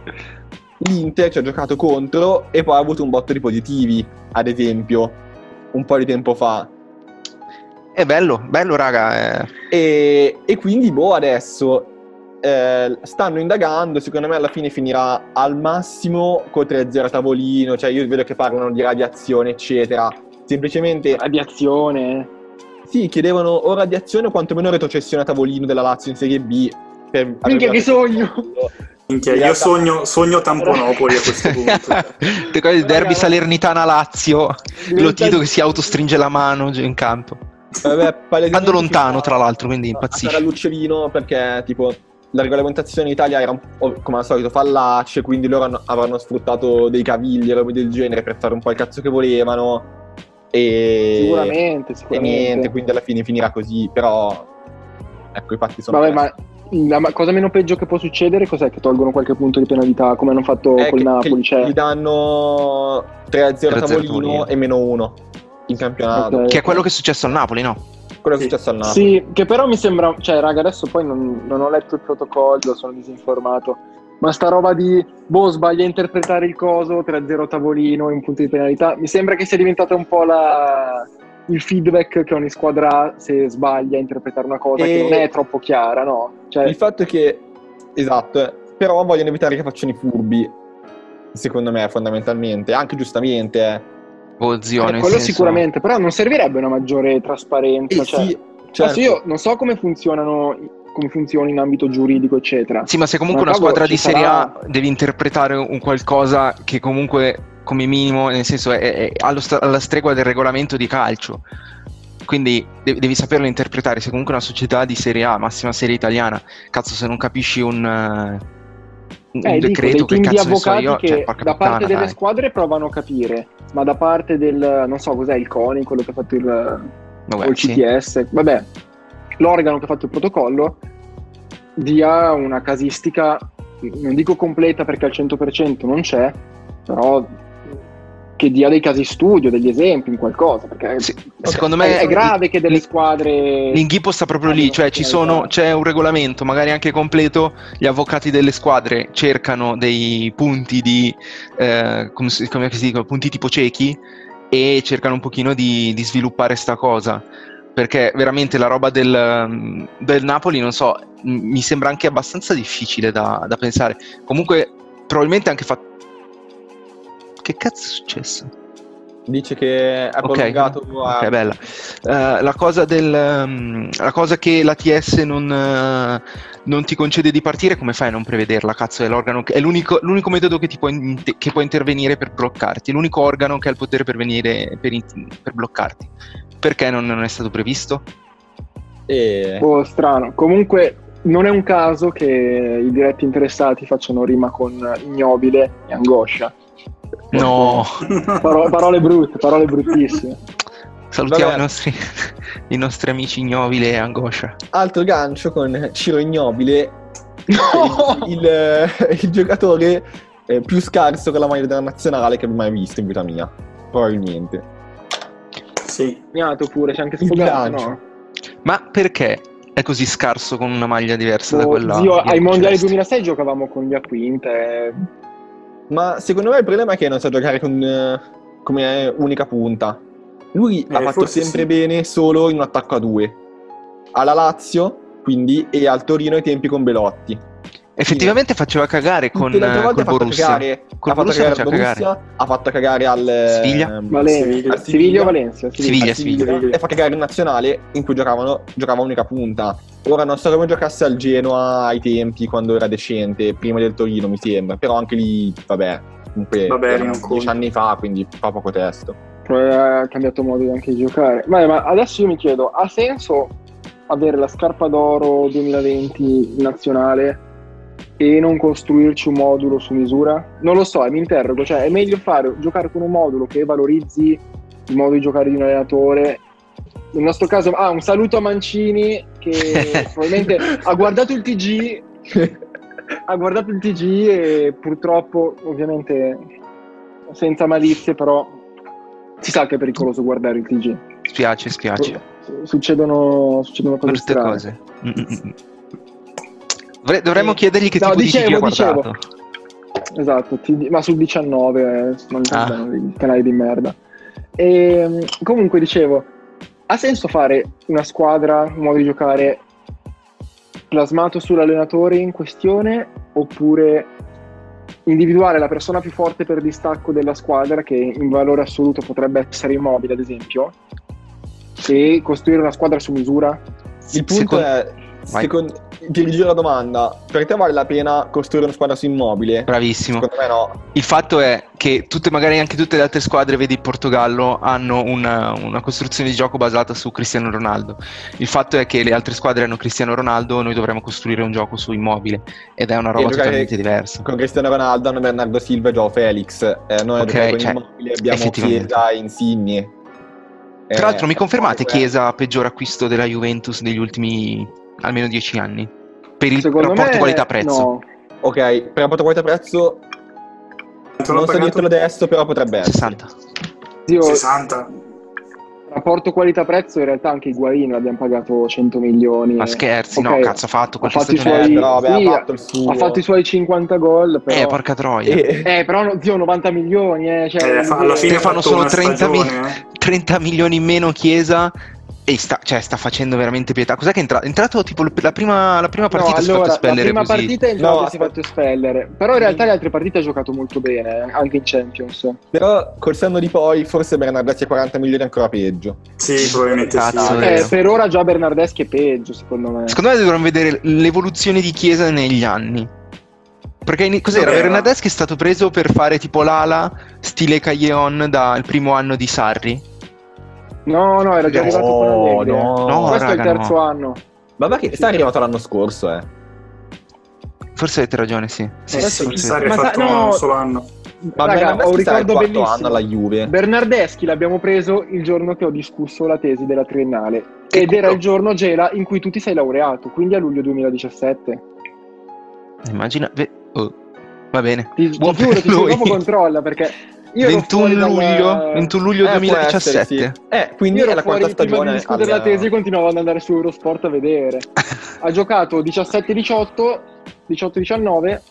l'Inter ci ha giocato contro e poi ha avuto un botto di positivi, ad esempio, un po' di tempo fa. È bello, bello raga. Eh. E, e quindi boh, adesso eh, stanno indagando, secondo me alla fine finirà al massimo con tre a zero a tavolino, cioè io vedo che parlano di radiazione eccetera, semplicemente... Radiazione... Sì, chiedevano o radiazione o quantomeno retrocessione a tavolino della Lazio in Serie B. Per minchia che sogno! Minchia, io sogno, sogno Tamponopoli a questo punto. Il derby Salernitana-Lazio, Lotito che si autostringe la mano in campo. Vabbè, andando lontano, tra l'altro, quindi impazzisce. Sarà l'uccellino perché tipo la regolamentazione in Italia era come al solito fallace, quindi loro avranno sfruttato dei cavigli e robe del genere per fare un po' il cazzo che volevano. E... sicuramente, sicuramente. E niente, quindi alla fine finirà così, però ecco i fatti sono... Vabbè, ma la cosa meno peggio che può succedere cos'è? Che tolgono qualche punto di penalità come hanno fatto eh, col che, Napoli, che cioè... gli danno tre a zero tavolino e meno uno in campionato, okay. Che è quello che è successo al Napoli, no? Quello che sì. è successo al Napoli. Sì, che però mi sembra, cioè raga, adesso poi non, non ho letto il protocollo, sono disinformato, ma sta roba di boh sbaglia a interpretare il coso tre a zero tavolino in punto di penalità mi sembra che sia diventata un po' la il feedback che ogni squadra ha se sbaglia a interpretare una cosa e... che non è troppo chiara, no? Cioè... il fatto è che esatto, però vogliono evitare che facciano i furbi, secondo me, fondamentalmente, anche giustamente boh, zio, eh, quello senso... sicuramente, però non servirebbe una maggiore trasparenza e cioè sì, certo. Io non so come funzionano come funziona in ambito giuridico eccetera. Sì, ma se comunque ma una squadra di Serie sarà... A devi interpretare un qualcosa che comunque come minimo nel senso è, è allo st- alla stregua del regolamento di calcio, quindi de- devi saperlo interpretare. Se comunque una società di Serie A, massima serie italiana, cazzo se non capisci un, uh, un eh, decreto dico, che cazzo ne so io che cioè, da puttana, parte delle dai. Squadre provano a capire, ma da parte del non so cos'è il CONI, quello che ha fatto il, vabbè, il C T S sì. Vabbè, l'organo che ha fatto il protocollo dia una casistica, non dico completa perché al cento per cento non c'è, però che dia dei casi studio, degli esempi in qualcosa, perché sì, secondo me è grave che delle squadre l'inghippo sta proprio lì, cioè ci sono, c'è un regolamento magari anche completo, gli avvocati delle squadre cercano dei punti di eh, come, si, come si dicono, punti tipo ciechi e cercano un pochino di, di sviluppare sta cosa. Perché veramente la roba del, del Napoli, non so, mi sembra anche abbastanza difficile da, da pensare. Comunque, probabilmente anche fatto... Che cazzo è successo? Dice che ha prolungato... Okay. A... ok, bella. Uh, la cosa del... Um, la cosa che l'A T S non, uh, non ti concede di partire, come fai a non prevederla? Cazzo, è l'organo... Che, è l'unico, l'unico metodo che, ti può in, che può intervenire per bloccarti. È l'unico organo che ha il potere per, venire, per, in, per bloccarti. Perché non, non è stato previsto? Eh. Oh, strano. Comunque non è un caso che i diretti interessati facciano rima con Ignobile e Angoscia. No! Paro- parole brutte, parole bruttissime. Salutiamo i nostri, i nostri amici Ignobile e Angoscia. Altro gancio con Ciro Ignobile, no! il, il, il giocatore eh, più scarso con la maglia della nazionale che abbia mai visto in vita mia. Probabilmente. Sì, pure, c'è anche sfogato, no? Ma perché è così scarso con una maglia diversa oh, da quella. Zio, ai mondiali duemilasei giocavamo con gli acquinte. Eh. Ma secondo me il problema è che non sa giocare con eh, come unica punta. Lui eh, ha fatto sempre sì. bene solo in un attacco a due. Alla Lazio, quindi, e al Torino ai tempi con Belotti. Effettivamente quindi, faceva cagare con col Borussia. Cagare, col Borussia faceva cagare. Borussia, ha fatto cagare al Siviglia, Valencia, Siviglia, Valencia, Siviglia, Siviglia. E fa cagare in nazionale in cui giocavano giocava unica punta. Ora non so come giocasse al Genoa ai tempi quando era decente, prima del Torino mi sembra, però anche lì, vabbè, comunque dieci anni fa, quindi fa poco testo. Ha cambiato modo anche di giocare. Ma, ma adesso io mi chiedo, ha senso avere la scarpa d'oro duemilaventi nazionale e non costruirci un modulo su misura? Non lo so, mi interrogo, cioè è meglio fare giocare con un modulo che valorizzi il modo di giocare di un allenatore. Nel nostro caso, ah, un saluto a Mancini che probabilmente ha guardato il T G ha guardato il T G e purtroppo, ovviamente senza malizie, però si sa che è pericoloso guardare il T G. Spiace, spiace. Succedono, succedono cose strane. Cose. Mm-mm. Dovremmo eh, chiedergli che no, tipo dicevo, di G G ha guardato. Esatto, ti, ma sul diciannove non ah. canali di merda. E, comunque dicevo, ha senso fare una squadra, un modo di giocare plasmato sull'allenatore in questione, oppure individuare la persona più forte per distacco della squadra, che in valore assoluto potrebbe essere Immobile ad esempio, e costruire una squadra su misura? Il punto Secondo... è... Secondo, ti rigiro la domanda: per te vale la pena costruire una squadra su Immobile? Bravissimo. Secondo me no. Il fatto è che tutte, magari anche tutte le altre squadre, vedi il Portogallo, hanno una, una costruzione di gioco basata su Cristiano Ronaldo. Il fatto è che le altre squadre hanno Cristiano Ronaldo, noi dovremmo costruire un gioco su Immobile, ed è una roba totalmente diversa. Con Cristiano Ronaldo hanno Bernardo Silva e João Felix, eh, noi okay, con cioè, Immobile abbiamo Chiesa e Insigne. Tra eh, l'altro mi confermate Chiesa peggior acquisto della Juventus degli ultimi almeno dieci anni per il Secondo rapporto me, qualità-prezzo? No. Ok, per il rapporto qualità-prezzo non, non so dirtelo adesso, però potrebbe sessanta. Essere sessanta. Rapporto qualità-prezzo, in realtà anche Higuaín abbiamo pagato cento milioni. Ma scherzi, okay. No, cazzo, ha fatto qualche ha fatto stagione suoi, però, vabbè, sì, ha fatto il suo. Ha fatto i suoi cinquanta gol, però. Eh, porca troia. Eh, eh però, zio, novanta milioni, eh, cioè, eh, alla fine fanno solo trenta, mi- trenta milioni in meno Chiesa. E sta, cioè, sta facendo veramente pietà. Cos'è che è entrato? È entrato tipo la prima, la prima partita no, si allora, è fatto espellere così. La prima così. partita è entrato no, si è fatto espellere. Però in realtà le altre partite ha giocato molto bene, anche in Champions. Però col senno di poi forse Bernardeschi a quaranta milioni è ancora peggio. Sì, probabilmente Cazzo, sì. Eh, per ora già Bernardeschi è peggio, secondo me. Secondo me dovremmo vedere l'evoluzione di Chiesa negli anni. Perché in, cos'era? Dov'era? Bernardeschi è stato preso per fare tipo l'ala stile Callejon dal primo anno di Sarri. No, no, era già no, arrivato con Allegri. No, no, questo raga, è il terzo no. anno. Ma perché sì, sta arrivato l'anno scorso, eh. Forse avete ragione, sì. Sì, sì, sì, sì. Sarri ha fatto no, un solo anno. Ma raga, ho un ricordo bellissimo. Anno alla Juve. Bernardeschi l'abbiamo preso il giorno che ho discusso la tesi della triennale che ed culo. Era il giorno Gela in cui tu ti sei laureato, quindi a luglio duemiladiciassette. Immagina, oh. Va bene. Ti, ti giuro, ti dico, dopo controlla perché Io ventuno luglio, ventuno luglio eh, duemiladiciassette essere, sì. Eh, quindi io ero la quarta stagione. Prima di discutere alla... la tesi continuavo ad andare su Eurosport a vedere. Ha giocato diciassette diciotto, diciotto diciannove,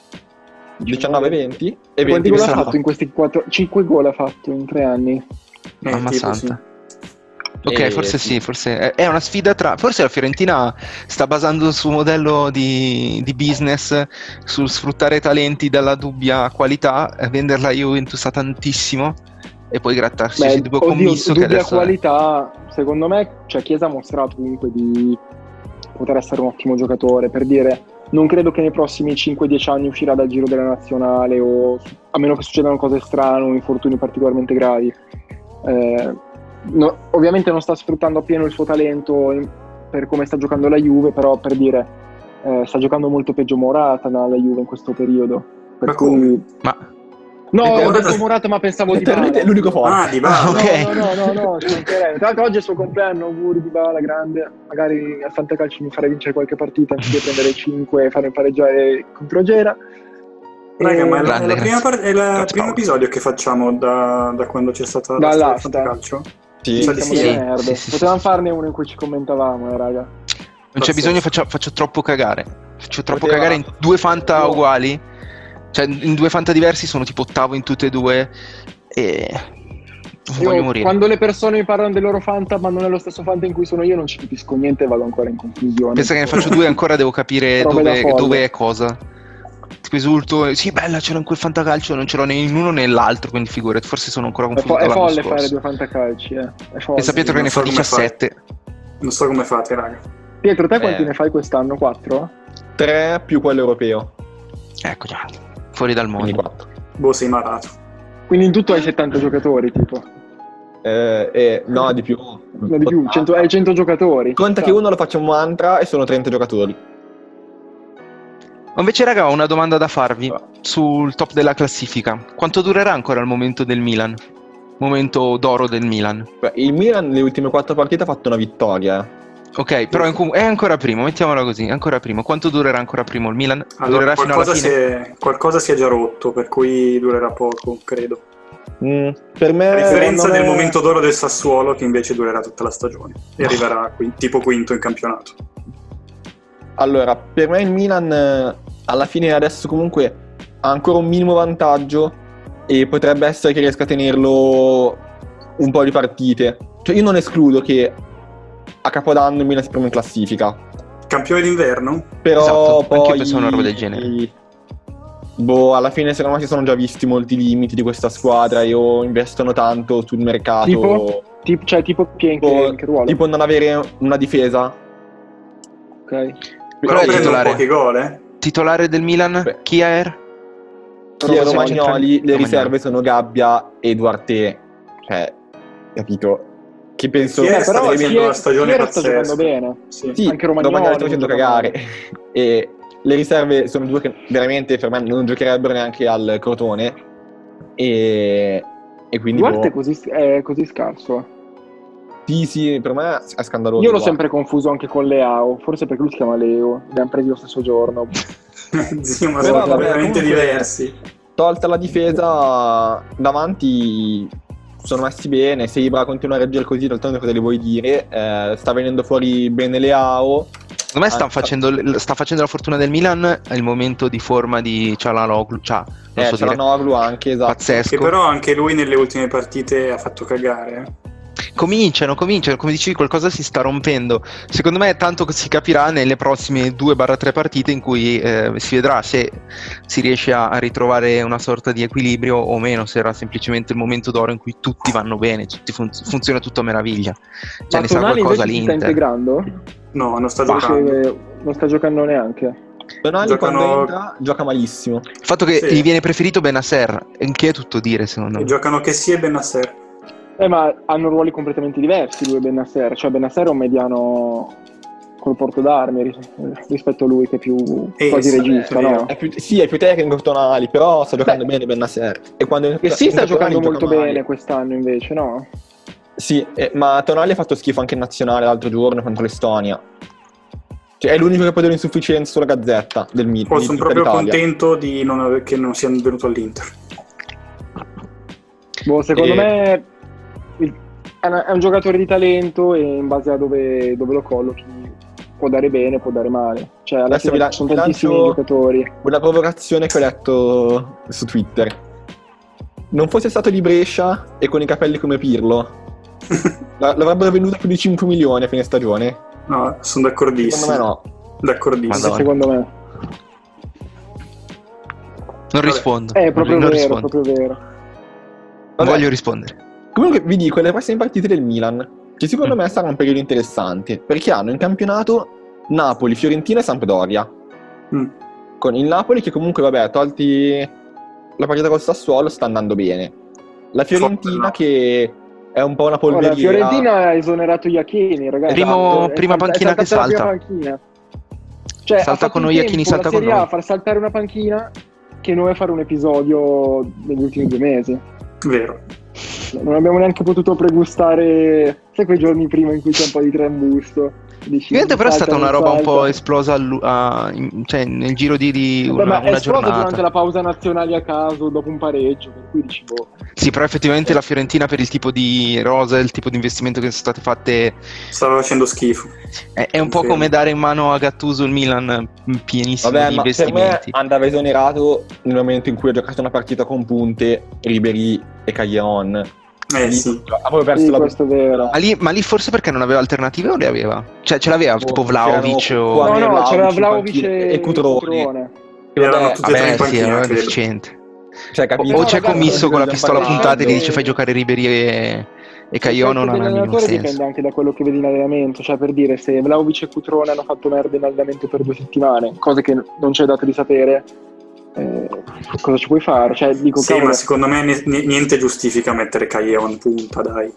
diciannove venti e venti. Quanti gol ha fatto no. in questi quattro, cinque gol ha fatto in tre anni. Mamma eh, santa. Sì. Ok, e... forse sì, forse è una sfida tra... Forse la Fiorentina sta basando il suo modello di, di business sul sfruttare talenti dalla dubbia qualità, venderla a Juventus a tantissimo e poi grattarsi il dubbio commisso che adesso... Dubbia qualità, è... secondo me, cioè Chiesa ha mostrato comunque di poter essere un ottimo giocatore, per dire... Non credo che nei prossimi cinque dieci anni uscirà dal giro della nazionale o... A meno che succedano cose strane o infortuni particolarmente gravi. Eh... No, ovviamente non sta sfruttando appieno il suo talento in, per come sta giocando la Juve, però per dire eh, sta giocando molto peggio Morata la Juve in questo periodo, per ma cui ma... no ho detto Morata ma pensavo Dybala è l'unico forte ah, Dybala. Okay. no no no, no, no tra l'altro oggi è il suo compleanno, auguri Dybala grande, magari al Fantacalcio mi farei vincere qualche partita anziché prendere cinque e fare pareggiare contro Gera. Raga, ma è, grande, la, la prima part- è la primo episodio che facciamo da, da quando c'è stata la storia del Fantacalcio. Sì, sì, sì, sì. Potevamo farne uno in cui ci commentavamo, eh, raga. Non c'è bisogno, faccio, faccio troppo cagare. Faccio troppo Poteva. cagare in due fanta uguali. Cioè in due fanta diversi sono tipo ottavo in tutte e due. E io, voglio morire. Quando le persone mi parlano del loro fanta ma non è lo stesso fanta in cui sono io, non ci capisco niente e vado ancora in confusione. Pensa che ne faccio due e ancora devo capire dove, dove è cosa. Tipo esulto, sì bella, c'era in quel fantacalcio, non ce l'ho né in uno né nell'altro, quindi figurati, forse sono ancora confuso. È, fo- è folle scorso. Fare due fantacalci, eh. È folle. Pensa Pietro che ne fa diciassette. Non so come fate, raga. Pietro, te eh. quanti ne fai quest'anno? quattro? tre più quello europeo. Ecco già, fuori dal mondo. quattro. Boh, sei malato. Quindi in tutto hai settanta giocatori, tipo? Eh, eh no, di più. No, di più, cento, hai cento giocatori. Conta sì. Che uno lo faccio un mantra e sono trenta giocatori. Invece, raga, ho una domanda da farvi sul top della classifica. Quanto durerà ancora il momento del Milan? Momento d'oro del Milan. Beh, il Milan nelle ultime quattro partite ha fatto una vittoria. Ok, però è ancora primo, mettiamola così, ancora primo. Quanto durerà ancora primo il Milan? Allora, durerà fino alla fine? Si è, qualcosa si è già rotto, per cui durerà poco, credo. Mm, per me, a differenza del è... momento d'oro del Sassuolo, che invece durerà tutta la stagione e arriverà qui, tipo quinto in campionato. Allora, per me il Milan alla fine adesso comunque ha ancora un minimo vantaggio e potrebbe essere che riesca a tenerlo un po' di partite. Cioè io non escludo che a Capodanno il Milan si prima in classifica. Campione d'inverno? Però esatto, poi... anche pensavo una roba del genere. Boh, alla fine secondo me si sono già visti molti limiti di questa squadra e o investono tanto sul mercato. Tipo? Tip, cioè tipo che, boh, in che ruolo? Tipo non avere una difesa. Ok. Però è titolare. Pochi gol, eh? Titolare del Milan? Beh. Chi è? Chi è Romagnoli? Le Romagnoli. Riserve sono Gabbia e Duarte. Cioè, capito? Che penso... Chi è, eh, però sta chi è, una stagione chi sta giocando bene. Sì, sì, anche Romagnoli, Romagnoli sta facendo cagare. E le riserve sono due che veramente per me non giocherebbero neanche al Crotone. E, e quindi... Duarte boh. così, è così scarso. Sì, sì, per me è scandaloso. Io l'ho qua. sempre confuso anche con Leao, forse perché lui si chiama Leo, li hanno presi lo stesso giorno. Sì, ma sono vabbè, veramente diversi. Tolta la difesa, davanti sono messi bene, se Ibra continua a reggere così, d'altronde cosa le vuoi dire? Eh, sta venendo fuori bene Leao. Secondo me sta facendo, sta facendo la fortuna del Milan al momento di forma di Çalhanoğlu, cioè, non eh, so Çalhanoğlu anche, esatto. Pazzesco. Che però anche lui nelle ultime partite ha fatto cagare, eh. Cominciano, cominciano, come dicevi qualcosa si sta rompendo. Secondo me tanto si capirà nelle prossime due tre partite in cui eh, si vedrà se si riesce a ritrovare una sorta di equilibrio o meno, se era semplicemente il momento d'oro in cui tutti vanno bene, tutti fun- funziona tutto a meraviglia. Cioè, ma ne sa qualcosa l'Inter. Sta integrando? No, non sta giocando. Non sta giocando neanche. Tonali Giocano... quando entra gioca malissimo. Il fatto che sì. gli viene preferito Bennacer, che è tutto dire secondo me. E giocano che sia Bennacer. Eh, ma hanno ruoli completamente diversi lui e Bennacer, cioè Bennacer è un mediano col porto d'armi ris- rispetto a lui che è più e quasi sì, regista, è no? È più, sì, è più tecnico Tonali, però sta giocando Beh. bene Bennacer. E quando che sì sta giocando molto gioca bene quest'anno invece, no? Sì, eh, ma Tonali ha fatto schifo anche in nazionale l'altro giorno contro l'Estonia. Cioè, è l'unico che può dare insufficienza sulla Gazzetta del Mid. Poi sono proprio Italia. contento di non aver, che non sia venuto all'Inter. Boh, secondo e... me... è un giocatore di talento e in base a dove, dove lo collochi può dare bene, può dare male. Cioè adesso vi lancio giocatori. Una provocazione che ho letto su Twitter: non fosse stato di Brescia e con i capelli come Pirlo l'avrebbero venduto più di cinque milioni a fine stagione. No, sono d'accordissimo. Secondo me no. D'accordissimo. Secondo me. Non rispondo. È proprio non vero, rispondo. proprio vero. Non voglio rispondere. Comunque vi dico, le prossime partite del Milan, che secondo mm. me sarà un periodo interessante, perché hanno in campionato Napoli, Fiorentina e Sampdoria. Mm. Con il Napoli che comunque, vabbè, tolti la partita col Sassuolo, sta andando bene. La Fiorentina Forte, che è un po' una polveriera. La Fiorentina ha esonerato Iachini, ragazzi. Primo, è prima è panchina che salta. Panchina. Cioè, salta con noi Iachini, salta con noi. A far saltare una panchina che non è fare un episodio negli ultimi due mesi. Vero. Non abbiamo neanche potuto pregustare sai quei giorni prima in cui c'è un po' di trambusto. Diventa però è stata una roba un po' esplosa a, in, cioè nel giro di, di una, Vabbè, una giornata durante la pausa nazionale a caso dopo un pareggio, per cui dicevo sì, però effettivamente eh. la Fiorentina per il tipo di rosa, il tipo di investimento che sono state fatte, stava facendo schifo. È, è un po' come dare in mano a Gattuso il Milan pienissimo Vabbè, di investimenti. Per me andava esonerato nel momento in cui ha giocato una partita con punte Ribéry e Cagliaron. Eh, lì, sì. Ha proprio perso sì, la questo è vero. Ma lì, ma lì forse perché non aveva alternative o le aveva? Cioè ce l'aveva oh, tipo Vlahovic o... No, no, Vlahovic, c'era Vlahovic e, e Cutrone. Che erano tutti e tre in deficiente. Cioè, capito? O no, c'è ragazzi, Commisso con la pistola puntata e gli dice fai giocare Ribéry e, e Cagliano, non ha minimo senso. Dipende anche da quello che vedi in allenamento. Cioè per dire, se Vlahovic e Cutrone hanno fatto merda in allenamento per due settimane, cose che non c'è dato di sapere, Eh, cosa ci puoi fare? Cioè, dico, sì, cavolo, ma secondo me n- niente giustifica mettere Caglione in punta, dai.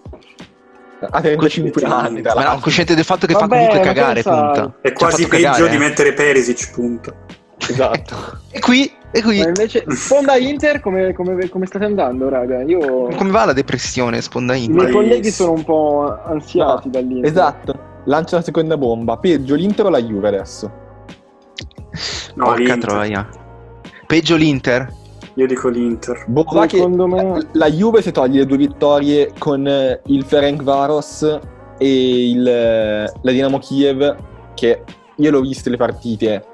A trentacinque anni, ma no, cosciente del fatto che Vabbè, fa comunque cagare, pensa... punta. È quasi peggio cagare, di eh. mettere Perisic, punta. Esatto. E qui, e qui. Ma invece sponda Inter come, come, come state andando, raga? Io... Come va la depressione sponda Inter? I miei colleghi sono un po' ansiati no. dall'Inter. Esatto. Lancia la seconda bomba. Peggio l'Inter o la Juve adesso? No, porca l'Inter. Troia. Peggio l'Inter? Io dico l'Inter. Boh, secondo me la Juve si toglie le due vittorie con il Ferencváros e il, la Dinamo Kiev, che io l'ho viste le partite.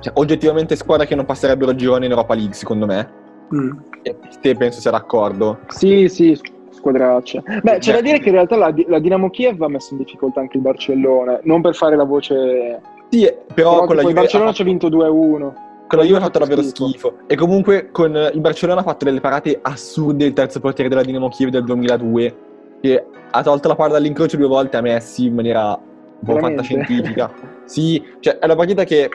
Cioè, oggettivamente squadra che non passerebbero il girone in Europa League, secondo me. Mm. E te penso sia d'accordo. Sì, sì, squadraccia. Beh, c'è Beh. da dire che in realtà la, la Dinamo Kiev ha messo in difficoltà anche il Barcellona, non per fare la voce... Sì, però, però con la Juve... Il Barcellona ci ha vinto due a uno. Con la Juve ha fatto davvero schifo. schifo E comunque con il Barcellona ha fatto delle parate assurde il terzo portiere della Dinamo Kiev del duemiladue, che ha tolto la palla dall'incrocio due volte a Messi in maniera un po' fantascientifica. Sì, cioè è una partita che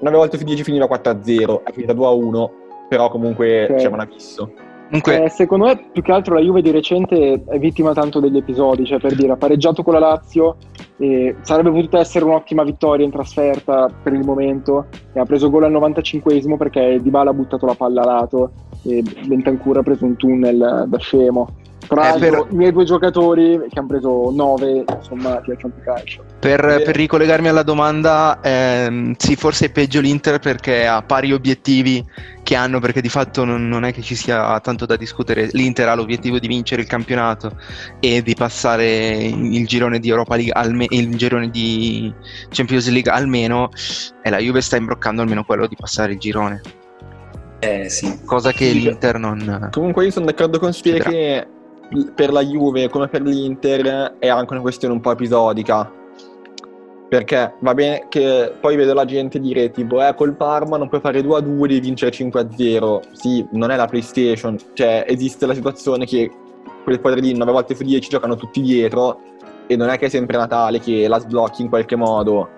nove volte su dieci finiva quattro a zero, è finita due a uno, però comunque okay. c'è un abisso. Comunque... Eh, secondo me più che altro la Juve di recente è vittima tanto degli episodi, cioè per dire ha pareggiato con la Lazio e sarebbe potuta essere un'ottima vittoria in trasferta per il momento e ha preso gol al novantacinquesimo perché Dybala ha buttato la palla a lato e Bentancur ha preso un tunnel da scemo. Tra eh, per... i miei due giocatori che hanno preso nove sommati al calcio. Per, eh. per ricollegarmi alla domanda, ehm, sì, forse è peggio l'Inter perché ha pari obiettivi che hanno, perché di fatto non, non è che ci sia tanto da discutere. L'Inter ha l'obiettivo di vincere il campionato e di passare il girone di Europa League, alme- il girone di Champions League almeno, e la Juve sta imbroccando almeno quello di passare il girone. Eh sì. Cosa che sì, l'Inter non... Comunque io sono d'accordo con Spire che... per la Juve come per l'Inter è anche una questione un po' episodica, perché va bene che poi vedo la gente dire tipo eh col Parma non puoi fare due a due, devi vincere cinque a zero. Sì, non è la PlayStation, cioè esiste la situazione che quelle squadre lì nove volte su dieci giocano tutti dietro e non è che è sempre Natale che la sblocchi in qualche modo.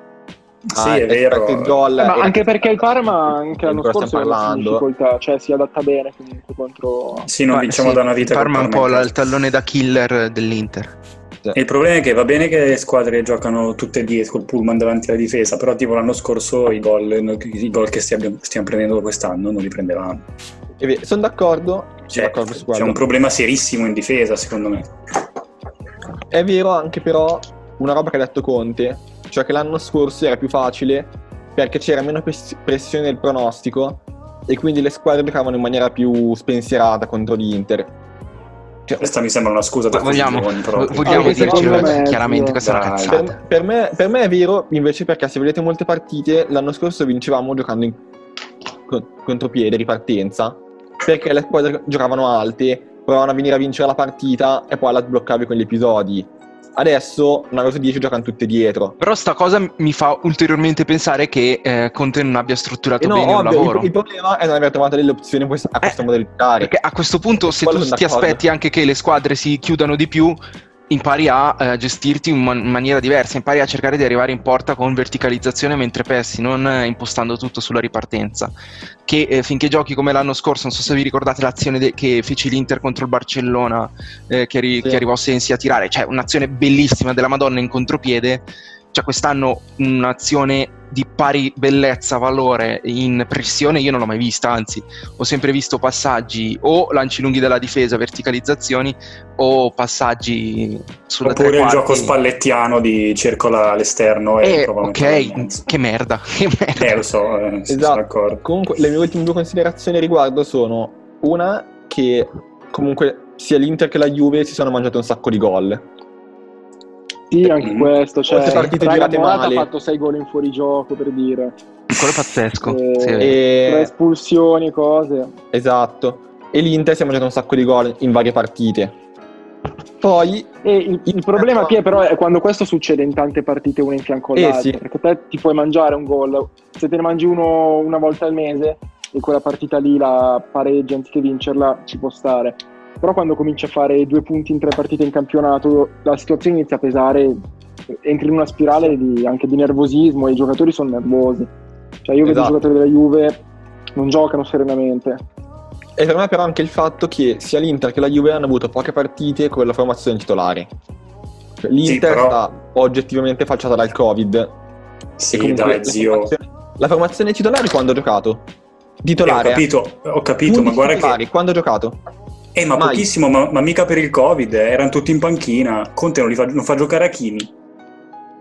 Sì, ah, è vero. Il gol, eh, ma anche perché il Parma anche l'anno scorso ha difficoltà, cioè si adatta bene comunque contro. Sì, non vinciamo sì, da una vita. Il Parma è un po' il tallone da killer dell'Inter. Sì. E il problema è che va bene che le squadre giocano tutte dietro il pullman davanti alla difesa, però tipo l'anno scorso i gol, i gol che stiamo, stiamo prendendo quest'anno non li prendevamo. Eh, sono d'accordo. Cioè, d'accordo su c'è un problema serissimo in difesa, secondo me. È vero anche però una roba che ha detto Conte. Cioè che l'anno scorso era più facile perché c'era meno pressione del pronostico e quindi le squadre giocavano in maniera più spensierata contro l'Inter. Cioè, questa mi sembra una scusa da vogliamo, giorni, però. Vogliamo ah, dircelo me, chiaramente questa dai. È una cazzata. Per, per, me, per me è vero invece, perché se vedete molte partite l'anno scorso vincevamo giocando in contropiede, ripartenza, perché le squadre giocavano alte, provavano a venire a vincere la partita e poi la sbloccavi con gli episodi. Adesso nove su dieci giocano tutte dietro. Però sta cosa mi fa ulteriormente pensare che eh, Conte non abbia strutturato eh no, bene ovvio, il lavoro. Il, il problema è non aver trovato delle opzioni a questo eh, modo di giocare. Perché a questo punto, se tu ti aspetti anche che le squadre si chiudano di più, impari a eh, gestirti in man- maniera diversa, impari a cercare di arrivare in porta con verticalizzazione mentre persi, non eh, impostando tutto sulla ripartenza, che eh, finché giochi come l'anno scorso, non so se vi ricordate l'azione de- che fece l'Inter contro il Barcellona eh, che, ri- sì. che arrivò Sensi a tirare, cioè un'azione bellissima della Madonna in contropiede, cioè quest'anno un'azione di pari bellezza, valore in pressione io non l'ho mai vista, anzi ho sempre visto passaggi o lanci lunghi dalla difesa, verticalizzazioni, o passaggi sulla oppure tre quarti. Il gioco spallettiano di circola all'esterno e eh, ok, che merda, che merda. Eh, lo so, eh, esatto. Sono d'accordo. Comunque le mie ultime due considerazioni a riguardo sono una che comunque sia l'Inter che la Juve si sono mangiate un sacco di gol. Sì, anche mm. questo, cioè Morata male. Ha fatto sei gol in fuorigioco, per dire. Quello pazzesco. E, sì, e... Tre espulsioni, cose. Esatto. E l'Inter si è mangiato un sacco di gol in varie partite. Poi e il, il problema che è però è quando questo succede in tante partite, una in fianco all'altra, eh, sì. Perché te ti puoi mangiare un gol, se te ne mangi uno una volta al mese e quella partita lì la pareggia anziché vincerla, ci può stare. Però quando cominci a fare due punti in tre partite in campionato, la situazione inizia a pesare, entri in una spirale di, anche di nervosismo, e i giocatori sono nervosi. Cioè io vedo esatto. i giocatori della Juve non giocano serenamente. E per me però anche il fatto che sia l'Inter che la Juve hanno avuto poche partite con la formazione titolare. Cioè, l'Inter sì, però... sta oggettivamente falciata dal Covid. Sì, dai, zio. La formazione, la formazione titolare quando ha giocato? Titolare. Eh, ho capito, ho capito, ma guarda titolari, che... Quando ha giocato? Eh ma Mai. pochissimo, ma, ma mica per il Covid, eh. Erano tutti in panchina, Conte non, li fa, non fa giocare Hakimi.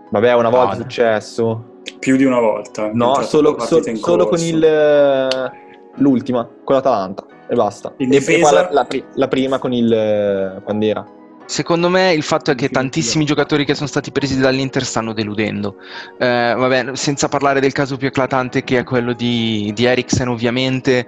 Vabbè, una volta ah, è successo. Più di una volta. No, solo, so, solo con il l'ultima, con l'Atalanta, e basta. In e difesa... la, la, la prima con il... quando era? Secondo me il fatto è che tantissimi giocatori che sono stati presi dall'Inter stanno deludendo, eh, vabbè, senza parlare del caso più eclatante che è quello di, di Eriksen ovviamente.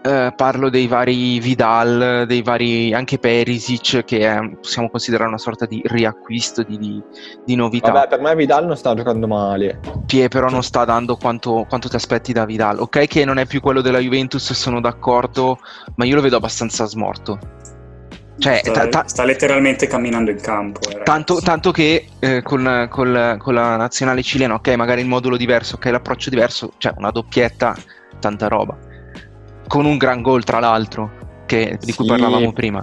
Uh, parlo dei vari Vidal, dei vari anche Perisic, che è, possiamo considerare una sorta di riacquisto di, di, di novità. Vabbè, per me Vidal non sta giocando male. Pie però non sta dando quanto, quanto ti aspetti da Vidal. Ok che non è più quello della Juventus, sono d'accordo, ma io lo vedo abbastanza smorto. Cioè, sta, ta- sta letteralmente camminando in campo. Eh, tanto, tanto che eh, con, con, con la nazionale cilena, ok magari il modulo diverso, ok l'approccio diverso, cioè una doppietta, tanta roba. Con un gran gol tra l'altro che, di sì. cui parlavamo prima.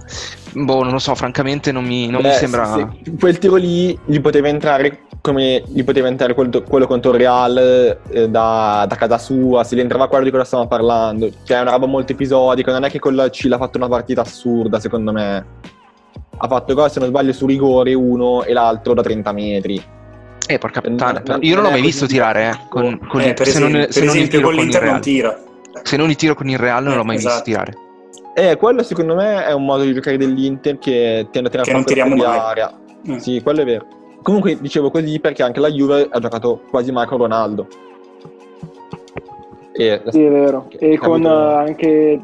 Boh, non lo so, francamente non mi, non Beh, mi sembra sì, sì. Quel tiro lì gli poteva entrare come gli poteva entrare quello, quello contro il Real, eh, da, da casa sua. Se gli entrava quello di cosa stavamo parlando. Cioè è una roba molto episodica. Non è che con la C l'ha fatto una partita assurda, secondo me. Ha fatto gol, se non sbaglio, su rigore uno e l'altro da trenta metri. Eh, porca puttana, no, io non l'ho mai visto tirare eh, con, con eh, il, per se esempio, non, se per non esempio con l'Inter non tira. Se non li tiro con il Real non eh, l'ho mai esatto. visto tirare. Eh, quello secondo me è un modo di giocare dell'Inter che tende a tirare fuori dall'area. Eh. Sì, quello è vero. Comunque dicevo così perché anche la Juve ha giocato quasi mai con Ronaldo. E, sì, è vero. E è con avuto... anche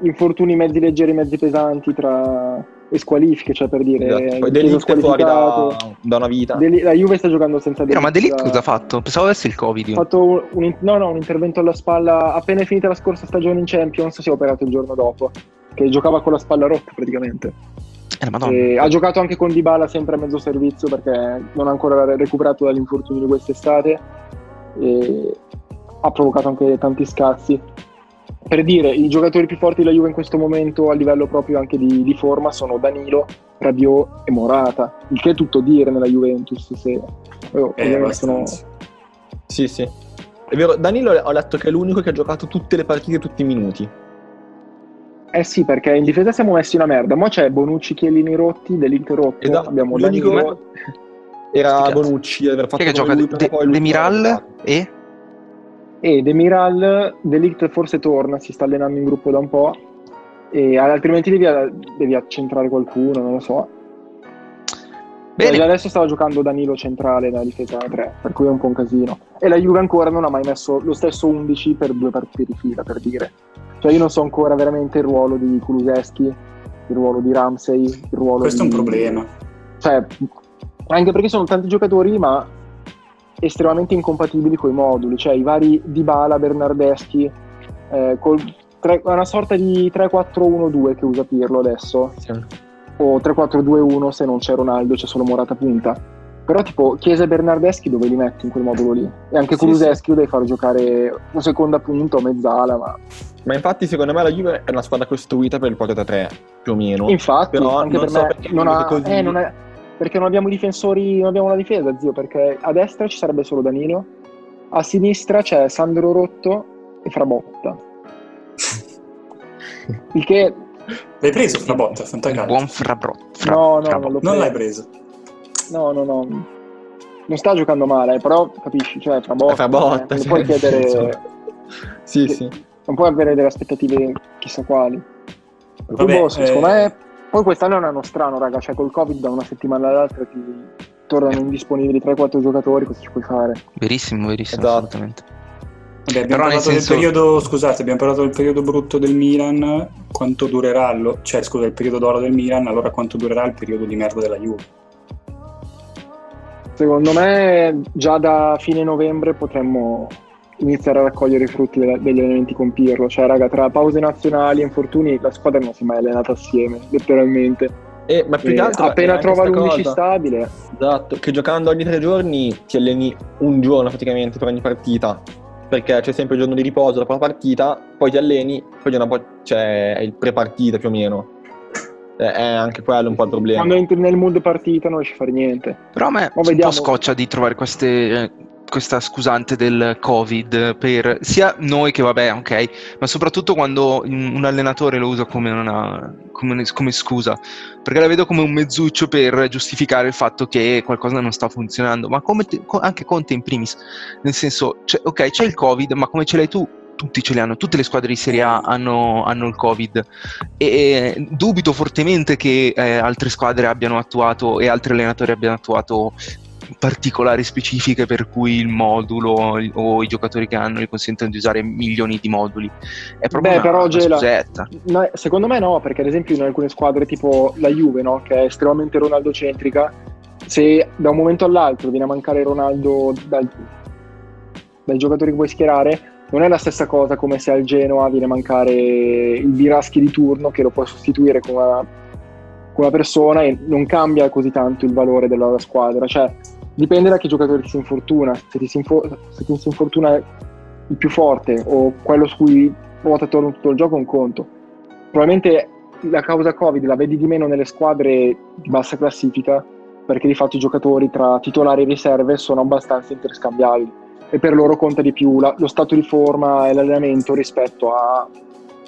infortuni mezzi leggeri, mezzi pesanti tra... e squalifiche, cioè per dire... Esatto. Delict è fuori da, da una vita. Deli- la Juve sta giocando senza Delict. No, ma Delict cosa ha fatto? Pensavo avesse il Covid. Ha fatto un, un, no, no, un intervento alla spalla, appena è finita la scorsa stagione in Champions, si è operato il giorno dopo, che giocava con la spalla rotta praticamente. Eh, Madonna. E ha giocato anche con Dybala sempre a mezzo servizio, perché non ha ancora recuperato dall'infortunio di quest'estate, e ha provocato anche tanti scazzi. Per dire, i giocatori più forti della Juve in questo momento a livello proprio anche di, di forma sono Danilo, Rabiot e Morata, il che è tutto dire nella Juventus se oh, eh, sono... Sì, sì. È vero, Danilo ho letto che è l'unico che ha giocato tutte le partite, tutti i minuti. Eh sì, perché in difesa siamo messi una merda. Mo c'è Bonucci, Chiellini rotti, dell'interrotto. Esatto, abbiamo Danilo. Era Bonucci aver fatto che gioca lui, De, poi De Miral e E Demiral, Delict forse torna, si sta allenando in gruppo da un po', e altrimenti devi, devi accentrare qualcuno, non lo so. Bene. E adesso stava giocando Danilo centrale da difesa tre, per cui è un po' un casino. E la Juve ancora non ha mai messo lo stesso undici per due partite di fila, per dire. Cioè io non so ancora veramente il ruolo di Kulusevski, il ruolo di Ramsey, il ruolo Questo di... è un problema. Cioè, anche perché sono tanti giocatori, ma... estremamente incompatibili coi moduli, cioè i vari Dybala, Bernardeschi, eh, col tre, una sorta di tre quattro uno due che usa Pirlo adesso, sì. O tre quattro due uno se non c'è Ronaldo, c'è solo Morata punta, però tipo Chiesa e Bernardeschi dove li metti in quel modulo lì? E anche Kulusevski sì, sì. Lo devi far giocare una seconda punta o mezzala, ma... Ma infatti secondo me la Juve è una squadra costruita per il quattro tre tre, più o meno. Infatti, però anche non per me so non ha... Così... Eh, non è... perché non abbiamo difensori, non abbiamo una difesa, zio, perché a destra ci sarebbe solo Danilo, a sinistra c'è Sandro Rotto e Frabotta. Il che... L'hai preso Frabotta? Buon Frabrot. Fra... No, no, Frabotta. Non, non l'hai preso. No, no, no. Non sta giocando male, però capisci, cioè Frabotta, Frabotta eh, cioè, puoi chiedere... Cioè. Sì, che... sì. Non puoi avere delle aspettative chissà quali. Vabbè, boh, eh... secondo me... Poi quest'anno è un anno strano, raga, cioè col Covid da una settimana all'altra ti tornano indisponibili tre quattro giocatori, cosa ci puoi fare? Verissimo, verissimo, esatto. Assolutamente. Vabbè, abbiamo parlato senso... del periodo, scusate, abbiamo parlato del periodo brutto del Milan, quanto durerà, lo... cioè scusa, il periodo d'oro del Milan, allora quanto durerà il periodo di merda della Juve? Secondo me già da fine novembre potremmo iniziare a raccogliere i frutti degli allenamenti con Pirlo, cioè raga, tra pause nazionali e infortuni la squadra non si è mai allenata assieme letteralmente, eh, ma più e che altro appena trova l'undici stabile, esatto, che giocando ogni tre giorni ti alleni un giorno praticamente per ogni partita, perché c'è sempre il giorno di riposo dopo la partita, poi ti alleni, poi c'è, una po- c'è il pre-partita più o meno, è anche quello un po' il problema. Quando entri nel mood partita non riesci a fare niente, però a me ma un po' scoccia di trovare queste... questa scusante del Covid per sia noi che vabbè ok, ma soprattutto quando un allenatore lo usa come una come, come scusa, perché la vedo come un mezzuccio per giustificare il fatto che qualcosa non sta funzionando, ma come te, anche Conte in primis, nel senso c'è, ok c'è il Covid, ma come ce l'hai tu? Tutti ce li hanno, tutte le squadre di Serie A hanno, hanno il Covid e, e dubito fortemente che eh, altre squadre abbiano attuato e altri allenatori abbiano attuato particolari specifiche per cui il modulo o i giocatori che hanno gli consentono di usare milioni di moduli. È proprio Beh, una, però, una Gela, scusetta. No, secondo me no, perché ad esempio in alcune squadre tipo la Juve, no, che è estremamente Ronaldo-centrica, se da un momento all'altro viene a mancare Ronaldo dal, dal giocatore che vuoi schierare, non è la stessa cosa come se al Genoa viene a mancare il Biraschi di turno che lo può sostituire con una, con una persona e non cambia così tanto il valore della squadra, cioè dipende da che giocatore ti si infortuna, se ti si, infor- se ti si infortuna il più forte o quello su cui ruota attorno tutto il gioco è un conto, probabilmente la causa Covid la vedi di meno nelle squadre di bassa classifica perché di fatto i giocatori tra titolari e riserve sono abbastanza interscambiabili e per loro conta di più la- lo stato di forma e l'allenamento rispetto a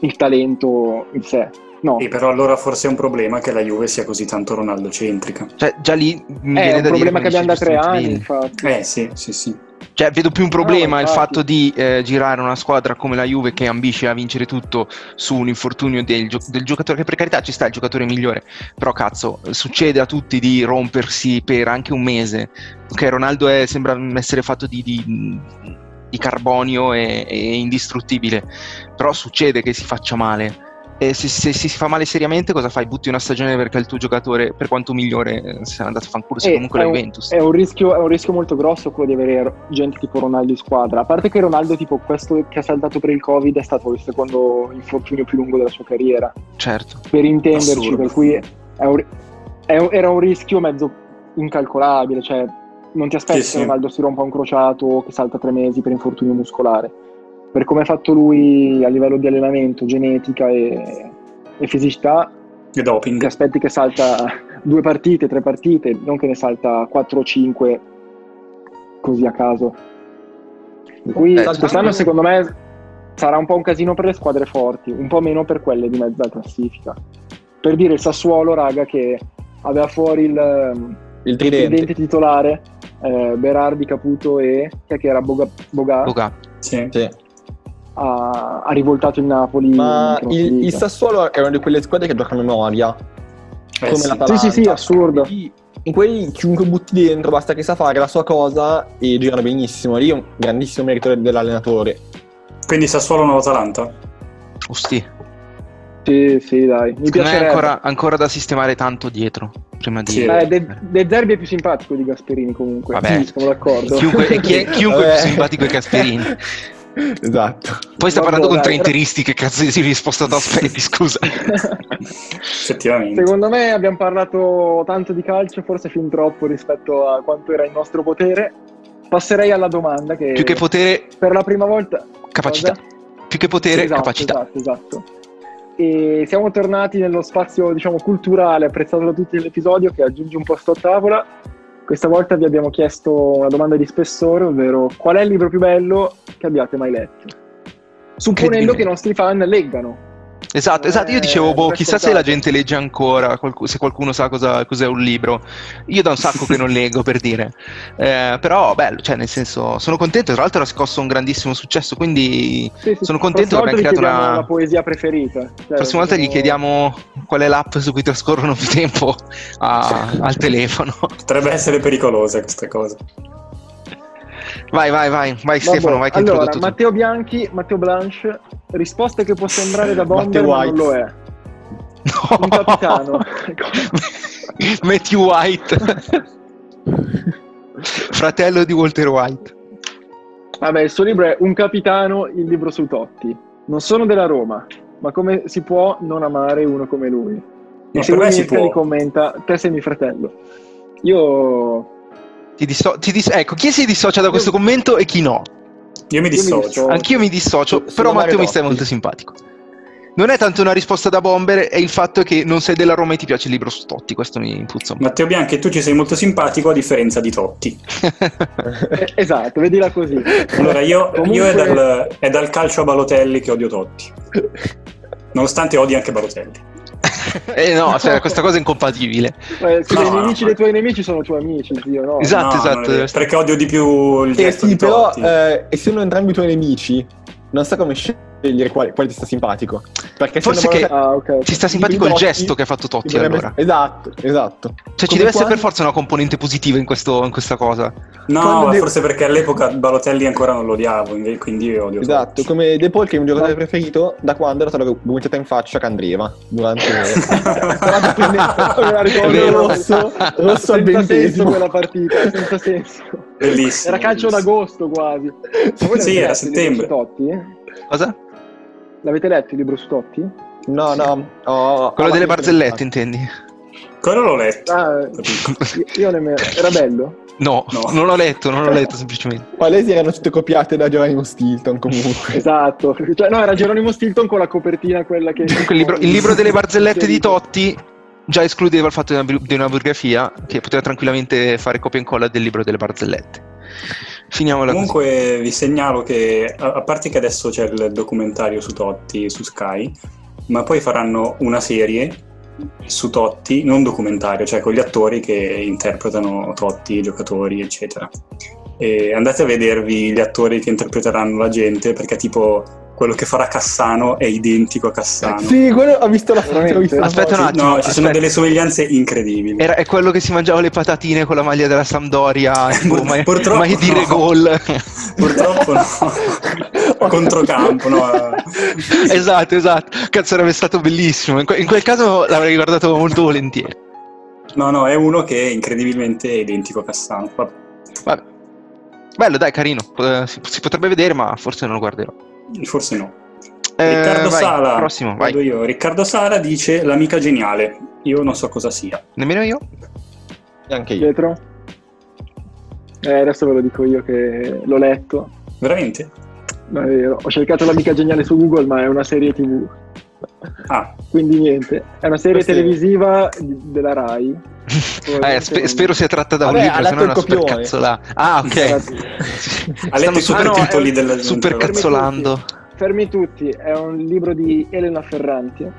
il talento in sé. No. E però allora forse è un problema che la Juve sia così tanto Ronaldo-centrica. Cioè già lì mi è viene un da problema dire, che abbiamo da tre anni, infatti. Eh sì, sì, sì. Cioè vedo più un problema no, il fatto di eh, girare una squadra come la Juve che ambisce a vincere tutto su un infortunio del, gio- del giocatore, che per carità ci sta il giocatore migliore, però cazzo succede a tutti di rompersi per anche un mese. Ok, Ronaldo è, sembra essere fatto di... di, di carbonio e, e indistruttibile, però succede che si faccia male. E se, se, se si fa male seriamente cosa fai? Butti una stagione perché il tuo giocatore per quanto migliore se è andato a fanculo, se comunque la Juventus è un rischio, è un rischio molto grosso quello di avere gente tipo Ronaldo in squadra, a parte che Ronaldo tipo questo che ha saltato per il Covid è stato il secondo infortunio più lungo della sua carriera, certo, per intenderci, assurdo. Per cui è un, è un, era un rischio mezzo incalcolabile, cioè non ti aspetti sì, che Ronaldo sì. si rompa un crociato o che salta tre mesi per infortunio muscolare. Per come ha fatto lui a livello di allenamento, genetica e, e fisicità, e doping. Ti aspetti che salta due partite, tre partite, non che ne salta quattro o cinque così a caso. Qui eh, quest'anno secondo me sarà un po' un casino per le squadre forti, un po' meno per quelle di mezza classifica. Per dire il Sassuolo, raga, che aveva fuori il, il tridente. tridente titolare, eh, Berardi, Caputo e che era Boga. Boga. Boga. Sì. Sì. Ha, ha rivoltato il Napoli. Ma il, il Sassuolo è una di quelle squadre che gioca a memoria, eh, come sì. l'Atalanta. Sì, sì, sì, assurdo. In quelli chiunque butti dentro basta che sa fare la sua cosa e girano benissimo. Lì è un grandissimo merito dell'allenatore. Quindi Sassuolo nuovo Atalanta? Usti. Sì, sì, dai. Mi piacerebbe. Ancora, ancora da sistemare tanto dietro. Prima di... sì. eh, de, de Zerbi è più simpatico di Gasperini comunque. Vabbè. Sì, sono d'accordo. Chiunque, chi, chiunque è più simpatico di Gasperini. Esatto. Poi sta parlando con tre interisti, che cazzo si è spostato aspetti, scusa. Effettivamente. Secondo me abbiamo parlato tanto di calcio, forse fin troppo rispetto a quanto era il nostro potere. Passerei alla domanda che più che potere per la prima volta capacità. Cosa? Più che potere, esatto, capacità. Esatto, esatto. E siamo tornati nello spazio, diciamo, culturale apprezzato da tutti nell'episodio, che aggiunge un posto a tavola. Questa volta vi abbiamo chiesto una domanda di spessore, ovvero: qual è il libro più bello che abbiate mai letto? Supponendo che, che i nostri fan leggano. Esatto, eh, esatto. Io dicevo, boh, chissà se la gente legge ancora, qualc- se qualcuno sa cosa, cos'è un libro. Io da un sacco che non leggo, per dire. Eh, però, bello, cioè, nel senso, sono contento. Tra l'altro ha scosso un grandissimo successo, quindi sì, sì, sono contento che abbiamo creato una... la poesia preferita. La cioè, prossima volta sono... gli chiediamo qual è l'app su cui trascorrono più tempo a... al telefono. Potrebbe essere pericolosa questa cosa. Vai, vai, vai, vai Stefano, vai che allora, introdotto tu. Matteo Bianchi, Matteo Blanche, risposta che può sembrare da bomber ma non lo è. No. Un capitano. Matthew White. Fratello di Walter White. Vabbè, il suo libro è Un capitano, il libro su Totti. Non sono della Roma, ma come si può non amare uno come lui? E se lui mi può. Commenta, te sei mio fratello. Io... Ti disso- ti dis- ecco, chi si dissocia da questo io... commento e chi no? Io mi dissocio. Io mi dissocio. Anch'io mi dissocio, S- però Matteo mi stai molto simpatico. Non è tanto una risposta da bomber, è il fatto che non sei della Roma e ti piace il libro su Totti, questo mi puzza. Matteo Bianchi, tu ci sei molto simpatico a differenza di Totti. Esatto, vedila così. Allora, io, Comunque... io è, dal, è dal calcio a Balotelli che odio Totti. Nonostante odi anche Balotelli. Eh no, cioè, questa cosa è incompatibile. Eh, scusa, no, i nemici no, dei tuoi nemici sono tuoi amici, zio, no? Esatto, no, esatto. Perché odio di più il gesto eh, sì, di Totti. Però, eh, essendo entrambi i tuoi nemici, non so come scegliere quale, quale ti sta simpatico. Perché forse che ah, okay. Ti sta simpatico il Totti, gesto che ha fatto Totti, dovrebbe... allora. Esatto, esatto. Cioè, come ci deve quando... essere per forza una componente positiva in, questo, in questa cosa. No, ma De... forse perché all'epoca Balotelli ancora non lo odiavo, quindi io odio. Esatto, Totti. Come De Paul, che è un giocatore no. preferito, da quando era stata buttata in faccia Candreva durante la rosso, rosso al ventesimo quella partita, senza senso. Bellissimo. Era calcio d'agosto quasi. Sì, era settembre. Totti, eh? Cosa? L'avete letto il libro su Totti? No, sì. no. Oh, Quello oh, delle barzellette, intendi? Quello l'ho letto. Ah, io nemmeno. Era bello? No, no, non l'ho letto, non l'ho letto semplicemente. Palesi erano tutte copiate da Geronimo Stilton comunque. Esatto. Cioè, no, era Geronimo Stilton con la copertina quella che... Quel libro, il libro delle barzellette di Totti già escludeva il fatto di una biografia, che poteva tranquillamente fare copia e incolla del libro delle barzellette. Finiamola comunque così. Vi segnalo che a, a parte che adesso c'è il documentario su Totti su Sky, ma poi faranno una serie su Totti, non documentario, cioè con gli attori che interpretano Totti, i giocatori eccetera, e andate a vedervi gli attori che interpreteranno la gente, perché tipo quello che farà Cassano è identico a Cassano. Sì, quello ho visto la foto. Aspetta un attimo. No, ci aspetta. Sono delle somiglianze incredibili. Era, è quello che si mangiava le patatine con la maglia della Sampdoria. Pur, purtroppo mai dire no. Gol. Purtroppo no. Controcampo, no. Esatto, esatto. Cazzo, sarebbe stato bellissimo. In, que- in quel caso l'avrei guardato molto volentieri. No, no, è uno che è incredibilmente identico a Cassano. Vabbè. Vabbè. Bello, dai, carino. Si, si potrebbe vedere, ma forse non lo guarderò. Forse no. eh, Riccardo vai, Sala prossimo, vai. Io. Riccardo Sala dice L'amica geniale. Io non so cosa sia. Nemmeno io. E anche io. Pietro? Eh, adesso ve lo dico io che l'ho letto. Veramente? No, è vero. Ho cercato L'amica geniale su Google, ma è una serie tivù. Ah. Quindi niente. È una serie Questa televisiva è... della Rai. Eh, spe- spero sia tratta da un Vabbè, libro, se no è una super cazzola. Ah, ok. Ha letto i super titoli ah, no, della super cazzolando. Fermi tutti, è un libro di Elena Ferranti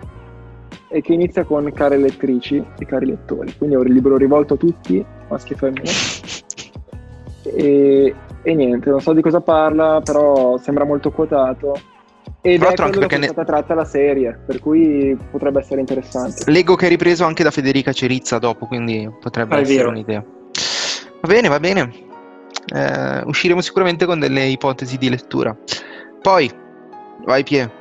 e che inizia con care lettrici e cari lettori. Quindi è un libro rivolto a tutti, maschi e femmine. E, e niente, non so di cosa parla, però sembra molto quotato. Ed però è quello perché che ne... è stata tratta la serie, per cui potrebbe essere interessante. Leggo che è ripreso anche da Federica Cerizza dopo, quindi potrebbe ah, essere un'idea. Va bene, va bene. Eh, usciremo sicuramente con delle ipotesi di lettura. Poi, vai Pie.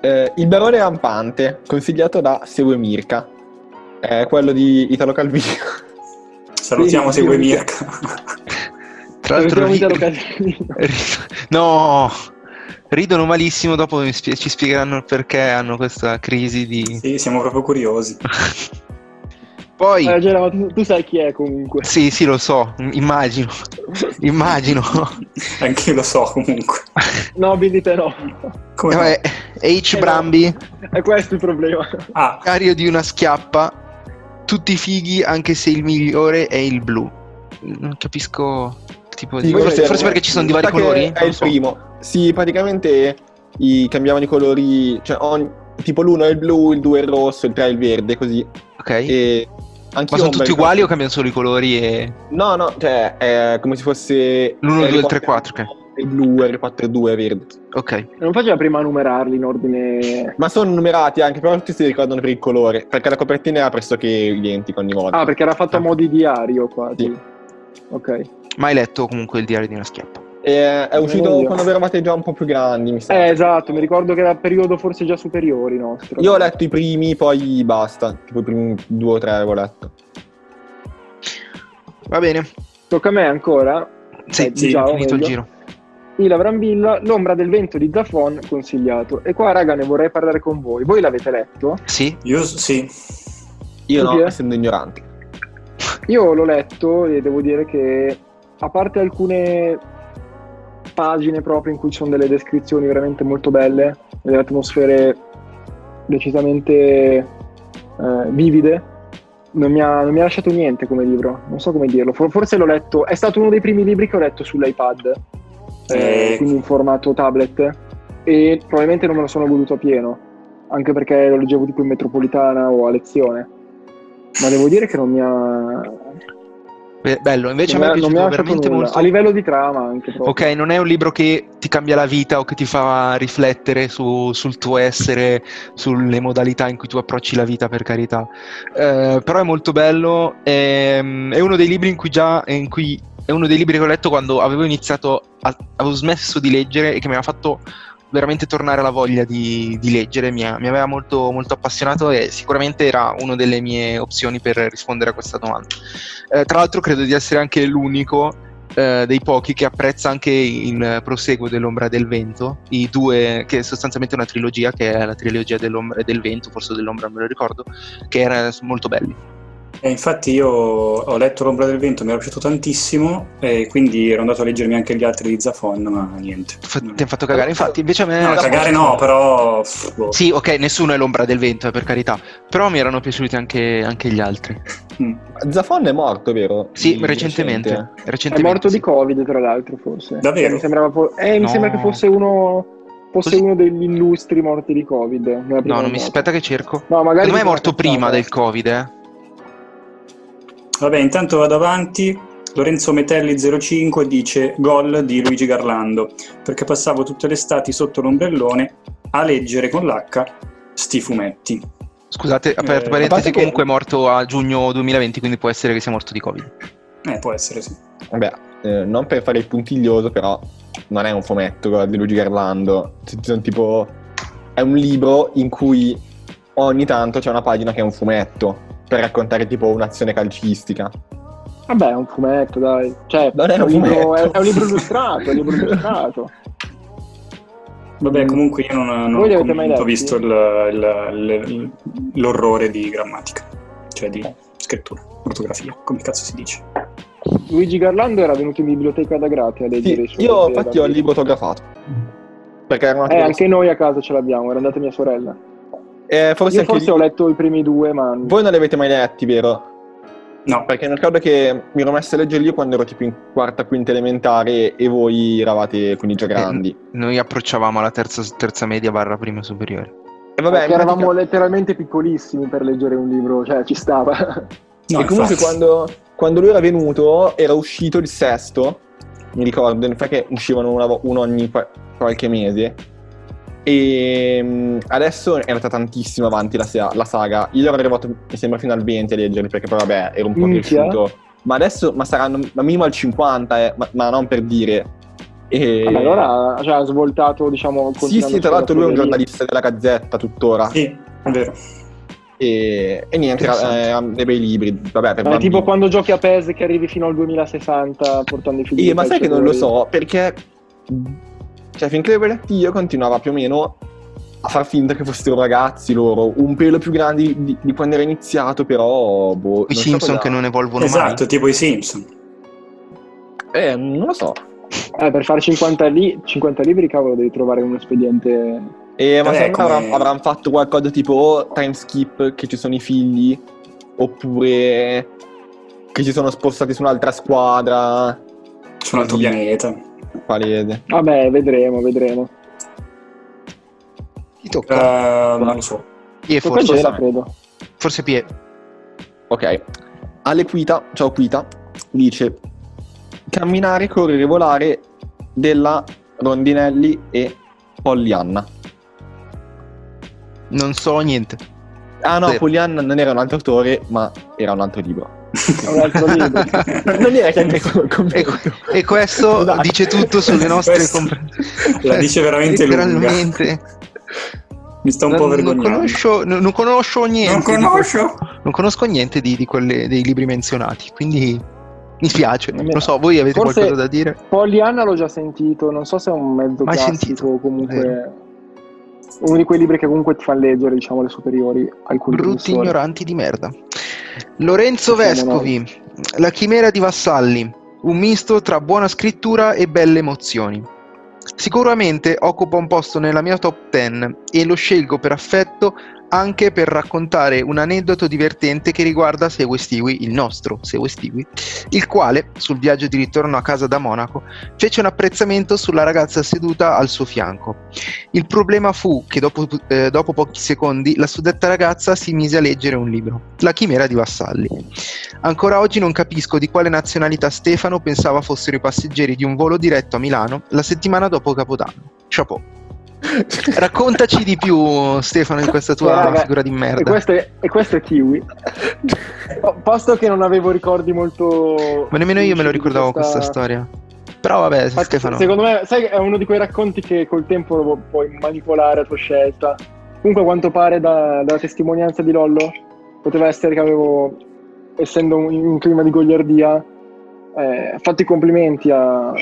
Eh, Il barone rampante, consigliato da Segue Mirka. È quello di Italo Calvino. Salutiamo sì, Segue Mirka. Tra l'altro... Italo Calvino. No... Ridono malissimo, dopo ci spiegheranno il perché hanno questa crisi di... Sì, siamo proprio curiosi. Poi... Eh, Gero, tu, tu sai chi è comunque. Sì, sì, lo so, immagino. Immagino. Anch'io lo so comunque. No, Billy, te no. Come eh, no? Vabbè, H. Eh Brambi no, è questo il problema. Ah. Cario di una schiappa, tutti fighi anche se il migliore è il blu. Non capisco tipo sì, di... forse, forse perché ci sono di vari colori? È il primo. Sì, praticamente i... cambiavano i colori, cioè ogni... tipo l'uno è il blu, il due è il rosso, il tre è il verde, così. Ok. E... ma sono tutti uguali o cambiano solo i colori? E... no, no, cioè è come se fosse l'uno, due, tre, quattro, ok. Il blu, R quattro, due, verde. Ok. Non faceva prima a numerarli in ordine. Ma sono numerati anche, però tutti si ricordano per il colore, perché la copertina era pressoché identica ogni volta. Ah, perché era fatto ah. a mo' di diario quasi. Sì. Ok. Mai letto comunque il diario di una schiappa. Eh, è uscito oh, quando eravate già un po' più grandi, mi sa. Eh, esatto, mi ricordo che era periodo forse già superiori nostro. Io ho letto i primi, poi basta. Tipo i primi due o tre avevo letto. Va bene. Tocca a me ancora? Sì, eh, sì, ciao, ho finito meglio. Il giro. Ila Brambilla, L'ombra del vento di Zafon, consigliato. E qua, raga, ne vorrei parlare con voi. Voi l'avete letto? Sì. Io sì. Io no, dire? essendo ignorante. Io l'ho letto e devo dire che, a parte alcune pagine proprio in cui ci sono delle descrizioni veramente molto belle, delle atmosfere decisamente eh, vivide, non mi, ha, non mi ha lasciato niente come libro. Non so come dirlo. Forse l'ho letto... è stato uno dei primi libri che ho letto sull'iPad. Eh, quindi in formato tablet, e probabilmente non me lo sono goduto a pieno, anche perché lo leggevo tipo in metropolitana o a lezione, ma devo dire che non mi ha bello invece non a me è piaciuto veramente molto a livello di trama anche proprio. Ok, non è un libro che ti cambia la vita o che ti fa riflettere su, sul tuo essere, sulle modalità in cui tu approcci la vita, per carità, eh, però è molto bello, è, è uno dei libri in cui già in cui è uno dei libri che ho letto quando avevo iniziato, a, avevo smesso di leggere, e che mi aveva fatto veramente tornare alla voglia di, di leggere, mi, mi aveva molto, molto appassionato, e sicuramente era una delle mie opzioni per rispondere a questa domanda. Eh, tra l'altro credo di essere anche l'unico eh, dei pochi che apprezza anche il proseguo dell'Ombra del Vento, i due, che è sostanzialmente una trilogia, che è la trilogia dell'Ombra e del Vento, forse dell'Ombra non me lo ricordo, che era molto belli. E infatti io ho letto L'ombra del vento, mi era piaciuto tantissimo, e quindi ero andato a leggermi anche gli altri di Zafon, ma niente. F- ti hanno fatto cagare, infatti invece a me... No, cagare no, no, però... Boh. Sì, ok, nessuno è l'ombra del vento, per carità, però mi erano piaciuti anche, anche gli altri. Mm. Zafon è morto, vero? Sì, recentemente. Recente. recentemente. È morto sì. di Covid, tra l'altro, forse. Davvero? Mi sembrava po- eh, no. mi sembra che fosse uno... fosse uno degli illustri morti di Covid. No, non morte. mi aspetta che cerco. No, magari... Secondo me è morto prima del Covid, eh. Vabbè, intanto vado avanti. Lorenzo Metelli zero cinque dice gol di Luigi Garlando, perché passavo tutte le estati sotto l'ombrellone a leggere con l'H sti fumetti. Scusate, aperto eh, parentesi, comunque è che... morto a giugno duemilaventi, quindi può essere che sia morto di Covid. Eh, può essere, sì. Vabbè, eh, non per fare il puntiglioso, però non è un fumetto gol di Luigi Garlando. Sono tipo, è un libro in cui ogni tanto c'è una pagina che è un fumetto, per raccontare tipo un'azione calcistica. Vabbè, è un fumetto, dai. Cioè, non è un fumetto, è, è un libro illustrato, è un libro illustrato. Vabbè, comunque io non, non ho visto il, il, il, l'orrore di grammatica, cioè di scrittura, ortografia, come cazzo si dice. Luigi Garlando era venuto in biblioteca da Grate a leggere. Sì, io infatti ho il libro autografato. Perché era una eh, anche noi a casa ce l'abbiamo, era andata mia sorella. Eh, forse Io forse lì... ho letto i primi due, ma... Voi non li avete mai letti, vero? No. Perché non ricordo che mi ero messo a leggerli io quando ero tipo in quarta, quinta elementare, e voi eravate quindi già grandi. Eh, noi approcciavamo alla terza, terza media barra prima superiore. E vabbè, pratica... eravamo letteralmente piccolissimi per leggere un libro, cioè ci stava. No, e comunque quando, quando lui era venuto era uscito il sesto, mi ricordo, perché uscivano uno, uno ogni qualche mese. E adesso è andata tantissimo avanti la, se- la saga. Io ero arrivato, mi sembra, fino al venti a leggerli, perché poi vabbè ero un po' cresciuto. Ma adesso ma saranno ma minimo al cinquanta, eh, ma, ma non per dire. E... allora cioè, ha svoltato, diciamo. Sì, sì, tra l'altro lui è un giornalista della Gazzetta tuttora. Sì, è vero. E, e niente, eh, dei bei libri, vabbè, per eh, tipo quando giochi a P E S che arrivi fino al duemilasessanta portando i figli. Eh, ma sai che non lo so, perché... cioè, finché le vedetti io continuava più o meno a far finta che fossero ragazzi loro, un pelo più grandi di, di quando era iniziato, però... Boh, I Simpson so che non evolvono esatto, mai. Esatto, tipo i Simpson. Eh, non lo so. Eh, per fare cinquanta, li- cinquanta libri, cavolo, devi trovare un espediente... E ma secondo me avranno, avranno fatto qualcosa tipo o time skip, che ci sono i figli, oppure che si sono spostati su un'altra squadra, su un altro pianeta. Palese. Vabbè, vedremo, vedremo. Ti tocca? Uh, non lo so. Pie, forse la credo. Forse Pie. Ok. Ale Quita, ciao Quita, dice: camminare, correre, volare della Rondinelli e Poglianna. Non so niente. Ah no, sì. Poglianna non era un altro autore, ma era un altro libro. Un altro libro. Non era che anche con me. E, e questo dai, dice tutto sulle nostre competenze. La dice veramente letteralmente lunga. Mi sto un non, po' vergognando. Non conosco, non, non conosco niente. Non conosco? Di, non conosco niente di, di quelle, dei libri menzionati, quindi mi spiace. Non lo so, voi avete forse qualcosa da dire? Poglianna l'ho già sentito, non so se è un mezzo mai classico sentito. Comunque eh. Uno di quei libri che comunque ti fa leggere, diciamo, le superiori. Alcuni brutti ignoranti di merda. Lorenzo Vescovi, la chimera di Vassalli, un misto tra buona scrittura e belle emozioni. Sicuramente occupa un posto nella mia top dieci e lo scelgo per affetto, anche per raccontare un aneddoto divertente che riguarda Seguestigui, il nostro Seguestigui, il quale, sul viaggio di ritorno a casa da Monaco, fece un apprezzamento sulla ragazza seduta al suo fianco. Il problema fu che dopo, eh, dopo pochi secondi la suddetta ragazza si mise a leggere un libro, La chimera di Vassalli. Ancora oggi non capisco di quale nazionalità Stefano pensava fossero i passeggeri di un volo diretto a Milano la settimana dopo Capodanno. Chapeau. Raccontaci di più, Stefano, in questa tua Raga, figura di merda. E questo è, e questo è Kiwi. Posto che non avevo ricordi molto. Ma nemmeno io me lo ricordavo questa, questa storia. Però vabbè, Fatti, Stefano. Secondo me, sai, è uno di quei racconti che col tempo lo puoi manipolare a tua scelta. Comunque, a quanto pare, da, dalla testimonianza di Lollo, poteva essere che avevo, essendo in un clima di gogliardia, eh, fatto i complimenti a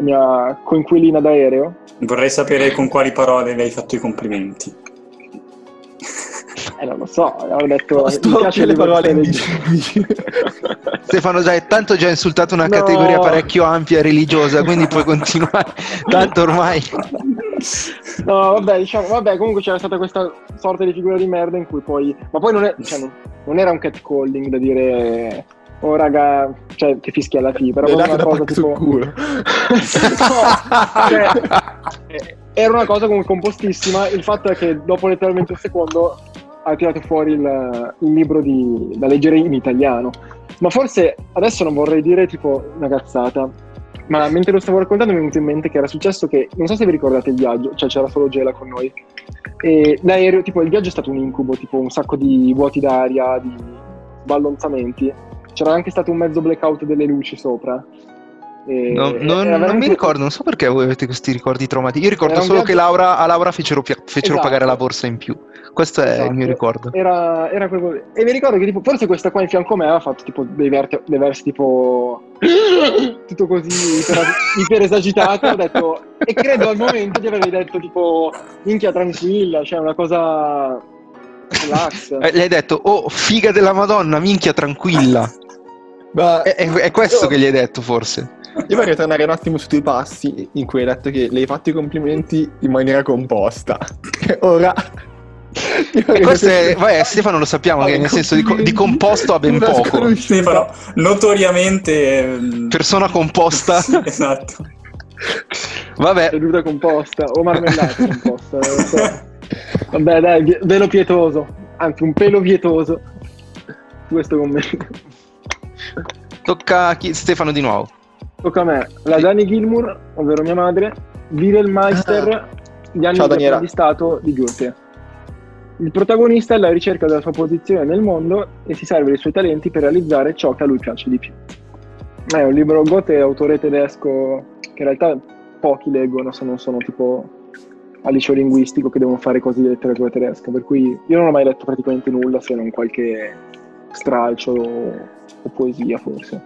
mia coinquilina d'aereo. Vorrei sapere con quali parole le hai fatto i complimenti. Eh, non lo so, avevo detto mi piace le parole di... Stefano, già è tanto già insultato una no. categoria parecchio ampia religiosa, quindi puoi continuare. Tanto ormai. No, vabbè, diciamo, vabbè, comunque c'era stata questa sorta di figura di merda in cui poi, ma poi non è, cioè, non, non era un catcalling da dire oh raga, cioè che fischia alla fine, però è una cosa tipo culo. No, cioè, era una cosa comunque compostissima. Il fatto è che dopo letteralmente un secondo ha tirato fuori il, il libro di, da leggere in italiano. Ma forse adesso non vorrei dire tipo una cazzata, ma mentre lo stavo raccontando mi è venuto in mente che era successo che, non so se vi ricordate il viaggio, cioè c'era solo Gela con noi e l'aereo, tipo il viaggio è stato un incubo, tipo un sacco di vuoti d'aria, di sballonzamenti. C'era anche stato un mezzo blackout delle luci sopra. E no, non, veramente... non mi ricordo, non so perché voi avete questi ricordi traumatici. Io ricordo solo viaggio... che Laura, a Laura fecero, fecero esatto. pagare la borsa in più. Questo esatto. è il mio ricordo. Era, era quel... E mi ricordo che tipo, forse questa qua in fianco a me aveva fatto tipo dei, verte... dei versi tipo tutto così iper esagitato. Ho detto, e credo al momento di avervi detto tipo minchia tranquilla, cioè una cosa... Relax. Le hai detto oh figa della madonna, minchia tranquilla. Ma è, è, è questo io, che gli hai detto forse. Io vorrei tornare un attimo sui tuoi passi in cui hai detto che le hai fatto i complimenti in maniera composta. Ora e questo è, vabbè, Stefano lo sappiamo che nel senso di, di composto ha ben poco. Stefano notoriamente persona composta. Esatto. Vabbè, seduta composta o marmellata composta, non so. Vabbè dai, velo pietoso, anzi un pelo pietoso questo commento. Tocca a chi? Stefano di nuovo. Tocca a me, la sì. Dani Gilmour, ovvero mia madre, Wilhelmeister, ah. gli anni di apprendistato di Goethe. Il protagonista è alla ricerca della sua posizione nel mondo e si serve dei suoi talenti per realizzare ciò che a lui piace di più. È un libro Goethe, autore tedesco, che in realtà pochi leggono se non sono tipo... al liceo linguistico che devono fare cose di letteratura tedesca, per cui io non ho mai letto praticamente nulla se non qualche stralcio o, o poesia forse.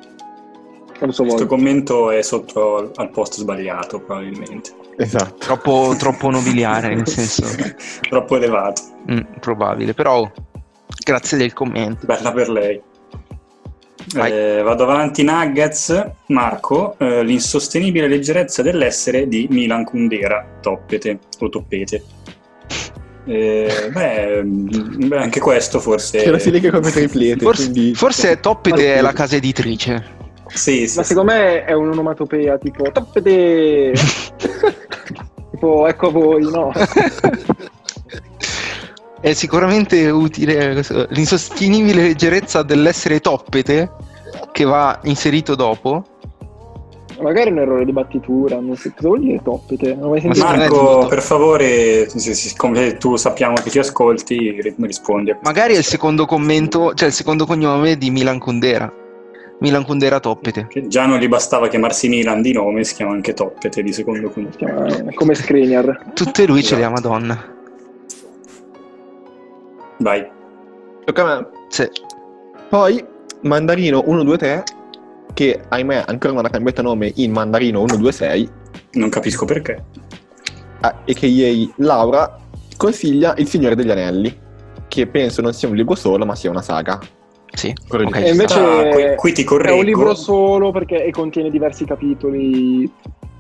Questo volta. Commento è sotto al, al posto sbagliato probabilmente. Esatto. Troppo, troppo nobiliare nel senso. Troppo elevato. Mm, probabile, però grazie del commento. Bella per lei. Eh, vado avanti. Nuggets, Marco, eh, l'insostenibile leggerezza dell'essere di Milan Kundera, toppete o toppete. Eh, beh, beh, anche questo forse c'è la filega come triplete, forse, quindi... forse toppete è la casa editrice. Sì, sì, ma secondo sì. me è un'onomatopea tipo toppete tipo ecco a voi, no? È sicuramente utile l'insostenibile leggerezza dell'essere toppete, che va inserito dopo. Magari un errore di battitura, non so cosa vuol dire toppete. Non mai Marco, per favore, siccome tu sappiamo che ci ascolti, rispondi a magari è il secondo commento, cioè il secondo cognome di Milan Kundera. Milan Kundera Toppete, che già non gli bastava chiamarsi Milan di nome, si chiama anche Toppete di secondo cognome, come Skriniar. Tutte lui ce le ha, madonna. Vai. Okay, sì. Poi Mandarino uno due tre, che ahimè ancora non ha cambiato nome in Mandarino uno due sei, non capisco perché, ah, e che ieri Laura consiglia Il Signore degli Anelli, che penso non sia un libro solo ma sia una saga. Sì, okay. E invece ah, qui, qui ti correggo, è un libro solo perché contiene diversi capitoli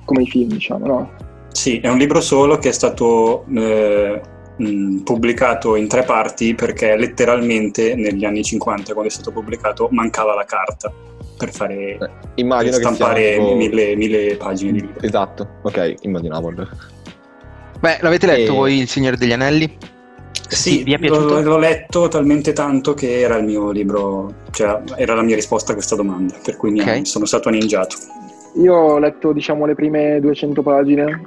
come i film, diciamo, no? Sì, è un libro solo che è stato eh... pubblicato in tre parti, perché letteralmente negli anni cinquanta, quando è stato pubblicato, mancava la carta per fare eh, immagino per stampare che tipo... mille, mille pagine di libro. Esatto, ok, immaginavo. Beh, l'avete letto e... voi Il Signore degli Anelli? Sì, sì, vi è piaciuto? L- l'ho letto talmente tanto che era il mio libro, cioè era la mia risposta a questa domanda, per cui okay. mi sono stato ninjato. Io ho letto, diciamo, le prime duecento pagine,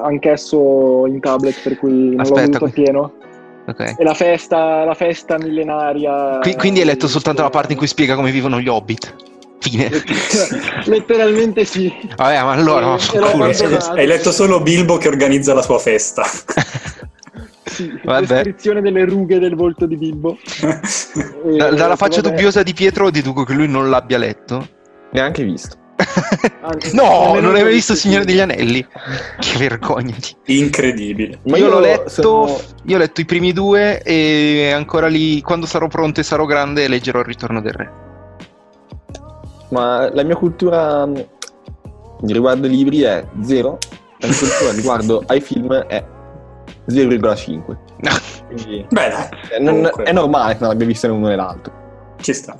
anch'esso in tablet, per cui non Aspetta, l'ho voluto qui. pieno. Okay. E la festa, la festa millenaria. Qui, quindi hai letto di... soltanto la parte in cui spiega come vivono gli hobbit. Fine. Letteralmente sì. Vabbè, ma allora hai letto solo Bilbo che organizza la sua festa. Sì, vabbè. Descrizione delle rughe del volto di Bilbo. E, da, dalla faccia vabbè. dubbiosa di Pietro deduco che lui non l'abbia letto, neanche visto. No, non avevi visto Il Signore degli Anelli? Che vergogna, incredibile. Ma io, io l'ho letto, sono... io ho letto i primi due e ancora lì. Quando sarò pronto e sarò grande, leggerò Il Ritorno del Re. Ma la mia cultura riguardo ai libri è zero, la mia cultura riguardo ai film è zero virgola cinque. Quindi beh, dai, non, è normale che non abbia visto l'uno e l'altro. Ci sta.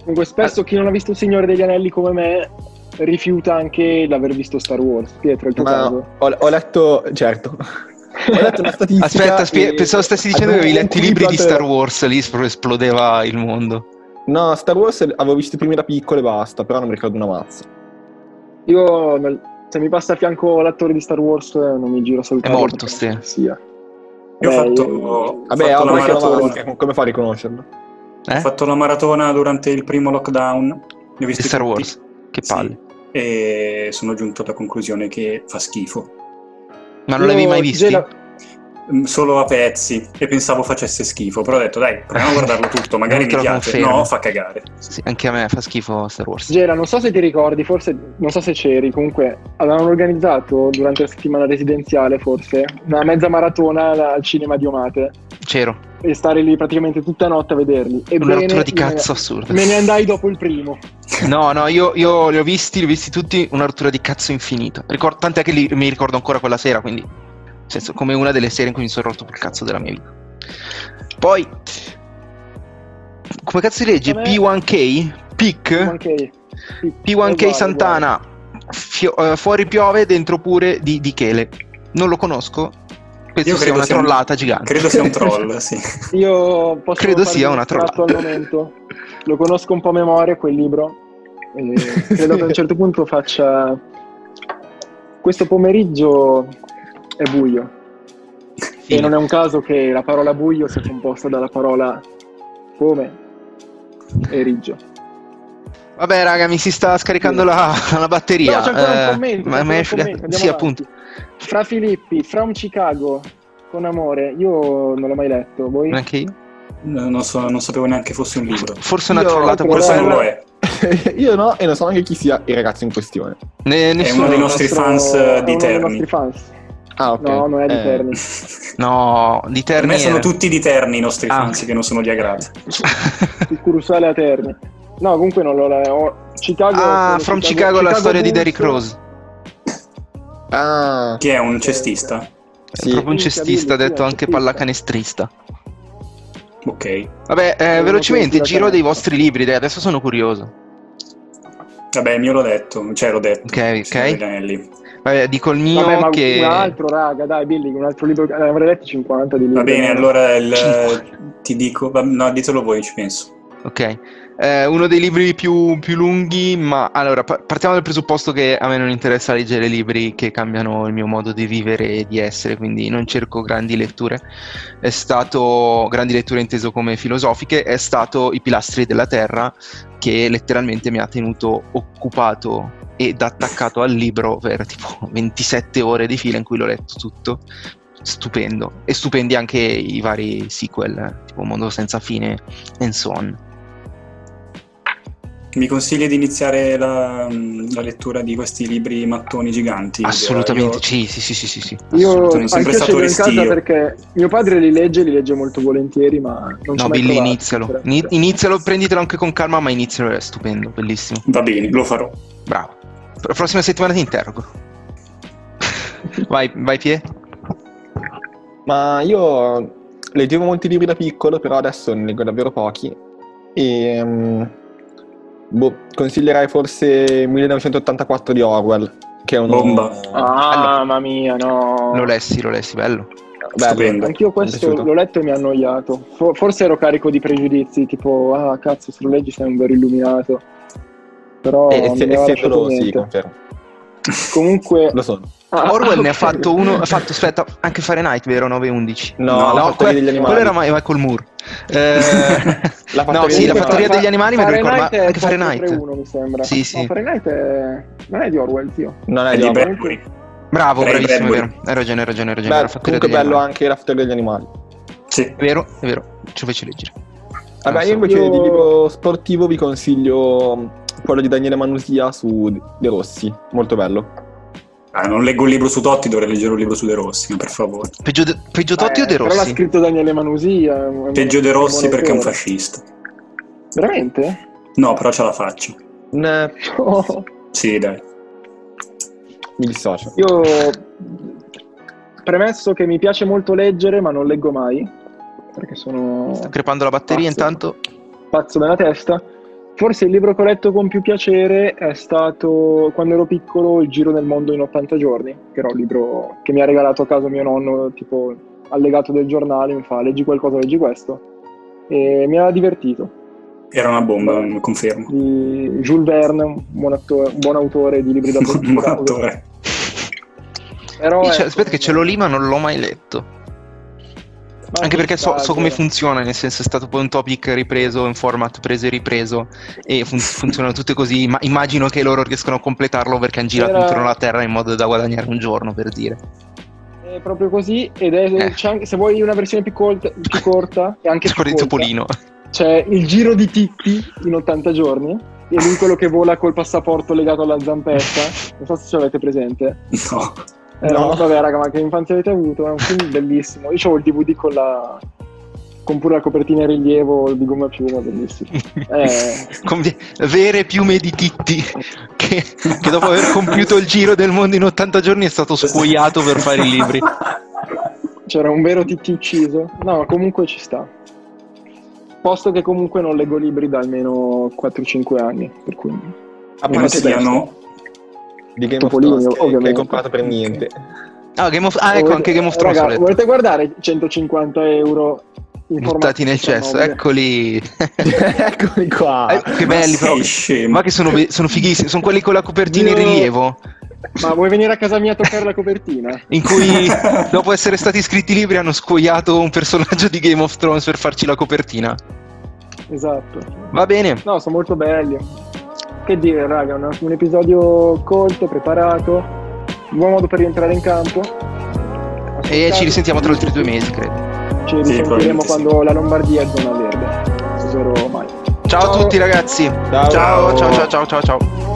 Comunque spesso chi non ha visto Il Signore degli Anelli come me rifiuta anche l'aver visto Star Wars. Pietro, il tuo caso? Ho, ho letto, certo, ho letto una statistica. Aspetta, spie- e... pensavo stessi dicendo che avevi letto i libri di Star Wars, lì esplodeva il mondo. No, Star Wars avevo visto i primi da piccolo e basta, però non mi ricordo una mazza. Io, se mi passa a fianco l'attore di Star Wars, non mi giro assolutamente. È morto, ste. Sia. Io ho fatto, ho vabbè, fatto ho la maratona. Come fa a riconoscerlo? Eh? Ho fatto la maratona durante il primo lockdown. Ne ho visto Star tutti. Wars, che palle. Sì. E sono giunto alla conclusione che fa schifo. Ma non l'avevi mai visto? La... Solo a pezzi, e pensavo facesse schifo, però ho detto dai, proviamo a guardarlo tutto, magari mi piace. Confermo. No, fa cagare. Sì, anche a me fa schifo Star Wars. Gera, non so se ti ricordi, forse non so se c'eri, comunque avevano organizzato durante la settimana residenziale forse una mezza maratona al cinema di Omate. C'ero. E stare lì praticamente tutta notte a vederli. Ebbene, una rottura di cazzo assurda. Me ne andai dopo il primo. No, no, io, io li ho visti, li ho visti tutti, una rottura di cazzo infinita. Ricord- tant'è che li, mi ricordo ancora quella sera, quindi nel senso, come una delle serie in cui mi sono rotto quel cazzo della mia vita. Poi come cazzo si legge? P uno K? P uno K? P uno K Santana. Fio- uh, fuori piove, dentro pure di, di Chele. Non lo conosco. Penso sia una trollata un... gigante. Credo sia un troll, sì. Io posso credo sia una trollata al momento. Lo conosco un po' a memoria quel libro. E credo che a un certo punto faccia questo pomeriggio è buio. Sì. E non è un caso che la parola buio sia composta dalla parola come e riggio. Vabbè, raga, mi si sta scaricando sì. la, la batteria. No, c'è ancora eh, un commento. Ma me commento. Sì, avanti. Appunto. Fra Filippi, From Chicago, con amore. Io non l'ho mai letto. Voi? Anche io? No, non, so, non sapevo neanche fosse un libro. Forse una trollata. Forse non lo è. Io no, e non so neanche chi sia il ragazzo in questione. Ne, nessuno. È uno dei nostri nostro, fans di Terni. Ah, okay. No, non è di eh. Terni. No, di Terni. Per me sono tutti di Terni i nostri ah. fans che non sono di Agrate. Il cursale a Terni. No, comunque non l'ho. Ho... Chicago. Ah, from Chicago, Chicago la Chicago storia Bulls. Di Derrick Rose. Ah. Che è un cestista. Sì. È proprio un cestista, sì, detto sì, anche pallacanestrista. Ok. Vabbè, eh, velocemente, giro dei vostri libri, dai, adesso sono curioso. Vabbè, il mio l'ho detto, cioè l'ho detto. Ok, ok. Vabbè, dico il mio. Vabbè, ma che... un altro, raga, dai, Billy, un altro libro. Eh, avrei letto cinquanta di libri. Va bene, allora il, ti dico, no, ditelo voi, ci penso. Ok, eh, uno dei libri più, più lunghi, ma allora partiamo dal presupposto che a me non interessa leggere libri che cambiano il mio modo di vivere e di essere, quindi non cerco grandi letture. È stato, grandi letture inteso come filosofiche, è stato I pilastri della terra, che letteralmente mi ha tenuto occupato ed attaccato al libro per tipo ventisette ore di fila in cui l'ho letto tutto. Stupendo, e stupendi anche i vari sequel, tipo Mondo senza fine and so on. Mi consigli di iniziare la, la lettura di questi libri mattoni giganti? Assolutamente, io, sì, sì, sì, sì, sì. Io sono sempre stato restio. Perché mio padre li legge, li legge molto volentieri, ma non no, Billy, provato, inizialo, inizialo, prenditelo anche con calma, ma inizialo, è stupendo, bellissimo. Va bene, lo farò. Bravo. La prossima settimana ti interrogo. Vai, vai Pie. Ma io leggevo molti libri da piccolo, però adesso ne leggo davvero pochi. E... Um, boh, consiglierei forse millenovecentottantaquattro di Orwell, che è un bomba. Ah, allora, mamma mia, no. Lo lessi, lo lessi, bello. Bello. Anch'io questo l'ho letto e mi ha annoiato. Forse ero carico di pregiudizi, tipo, ah, cazzo, se lo leggi sei un vero illuminato. Però e, non e se solo sì, confermo. Comunque... lo so. Ah, Orwell ah, ne okay. ha fatto uno, ha fatto, aspetta, anche Fahrenheit, vero? nove undici No, no, que- degli animali. Quello era Michael Moore. Eh, la no, sì, la fattoria degli animali fa- me lo ricordo, ma anche Fahrenheit. uno mi sembra. Sì, sì. No, Fahrenheit è... non è di Orwell, zio. Non è, è di Bradbury. Bravo, Ray bravissimo, Bradbury. È vero. Hai ragione, hai ragione, hai ragione. Beh, la comunque è bello animali. Anche la fattoria degli animali. Sì, è vero, è vero. Ci fece leggere. Vabbè, io invece io... di libro sportivo vi consiglio quello di Daniele Manusia su De Rossi, molto bello. Ah, non leggo un libro su Totti, dovrei leggere un libro su De Rossi, per favore. Peggio, de, peggio Totti eh, o De Rossi? Però l'ha scritto Daniele Manusia. Peggio De Rossi perché è un fascista. Veramente? No, però ce la faccio. No. Oh. Sì, dai. Mi dissocio. Io, premesso che mi piace molto leggere, ma non leggo mai, perché sono... sto crepando la batteria pazzo. Intanto. Pazzo nella testa. Forse il libro che ho letto con più piacere è stato, quando ero piccolo, Il giro del mondo in ottanta giorni, che era un libro che mi ha regalato a casa mio nonno, tipo allegato del giornale, mi fa leggi qualcosa, leggi questo, e mi ha divertito. Era una bomba, mi confermo. Di Jules Verne, un buon, attore, un buon autore di libri da un buon autore. Però ecco, aspetta che ce l'ho lì ma non l'ho mai letto. Ma anche perché so, so come funziona, nel senso è stato poi un topic ripreso in format preso e ripreso e fun- funzionano tutte così, ma immagino che loro riescano a completarlo perché hanno girato era... intorno alla terra in modo da guadagnare un giorno, per dire. È proprio così, ed è eh. c'è anche, se vuoi una versione più, colta, più corta e anche più corta, Topolino. C'è Il giro di Titti in ottanta giorni e lui quello che vola col passaporto legato alla zampetta, non so se ce l'avete presente. No. Eh, no, vabbè raga, ma che infanzia avete avuto? È un film bellissimo. Io c'ho il D V D con la con pure la copertina in rilievo di gomma piuma, bellissimo. Eh... con vere piume di Titti che, che dopo aver compiuto il giro del mondo in ottanta giorni è stato scuoiato per fare i libri. C'era un vero Titti ucciso. No, comunque ci sta. Posto che comunque non leggo libri da almeno quattro cinque anni, per cui a parte siano di Game Topolino, of Thrones, ovviamente. Che hai comprato per niente. Ah, Game of... ah ecco, anche Game of Thrones. Raga, volete guardare centocinquanta euro buttati nel cesso? Eccoli. Eccoli qua. Eh, che belli proprio. Ma che sono, sono fighissimi, sono quelli con la copertina Io... in rilievo. Ma vuoi venire a casa mia a toccare la copertina? In cui dopo essere stati scritti libri hanno scuoiato un personaggio di Game of Thrones per farci la copertina. Esatto. Va bene. No, sono molto belli. Che dire raga, un, un episodio colto, preparato, un buon modo per rientrare in campo. E ci risentiamo tra altri due mesi, credo. Ci risentiremo sì, quando sì. La Lombardia è zona verde. Non si mai. Ciao, ciao a tutti ragazzi. Ciao ciao ciao ciao ciao ciao.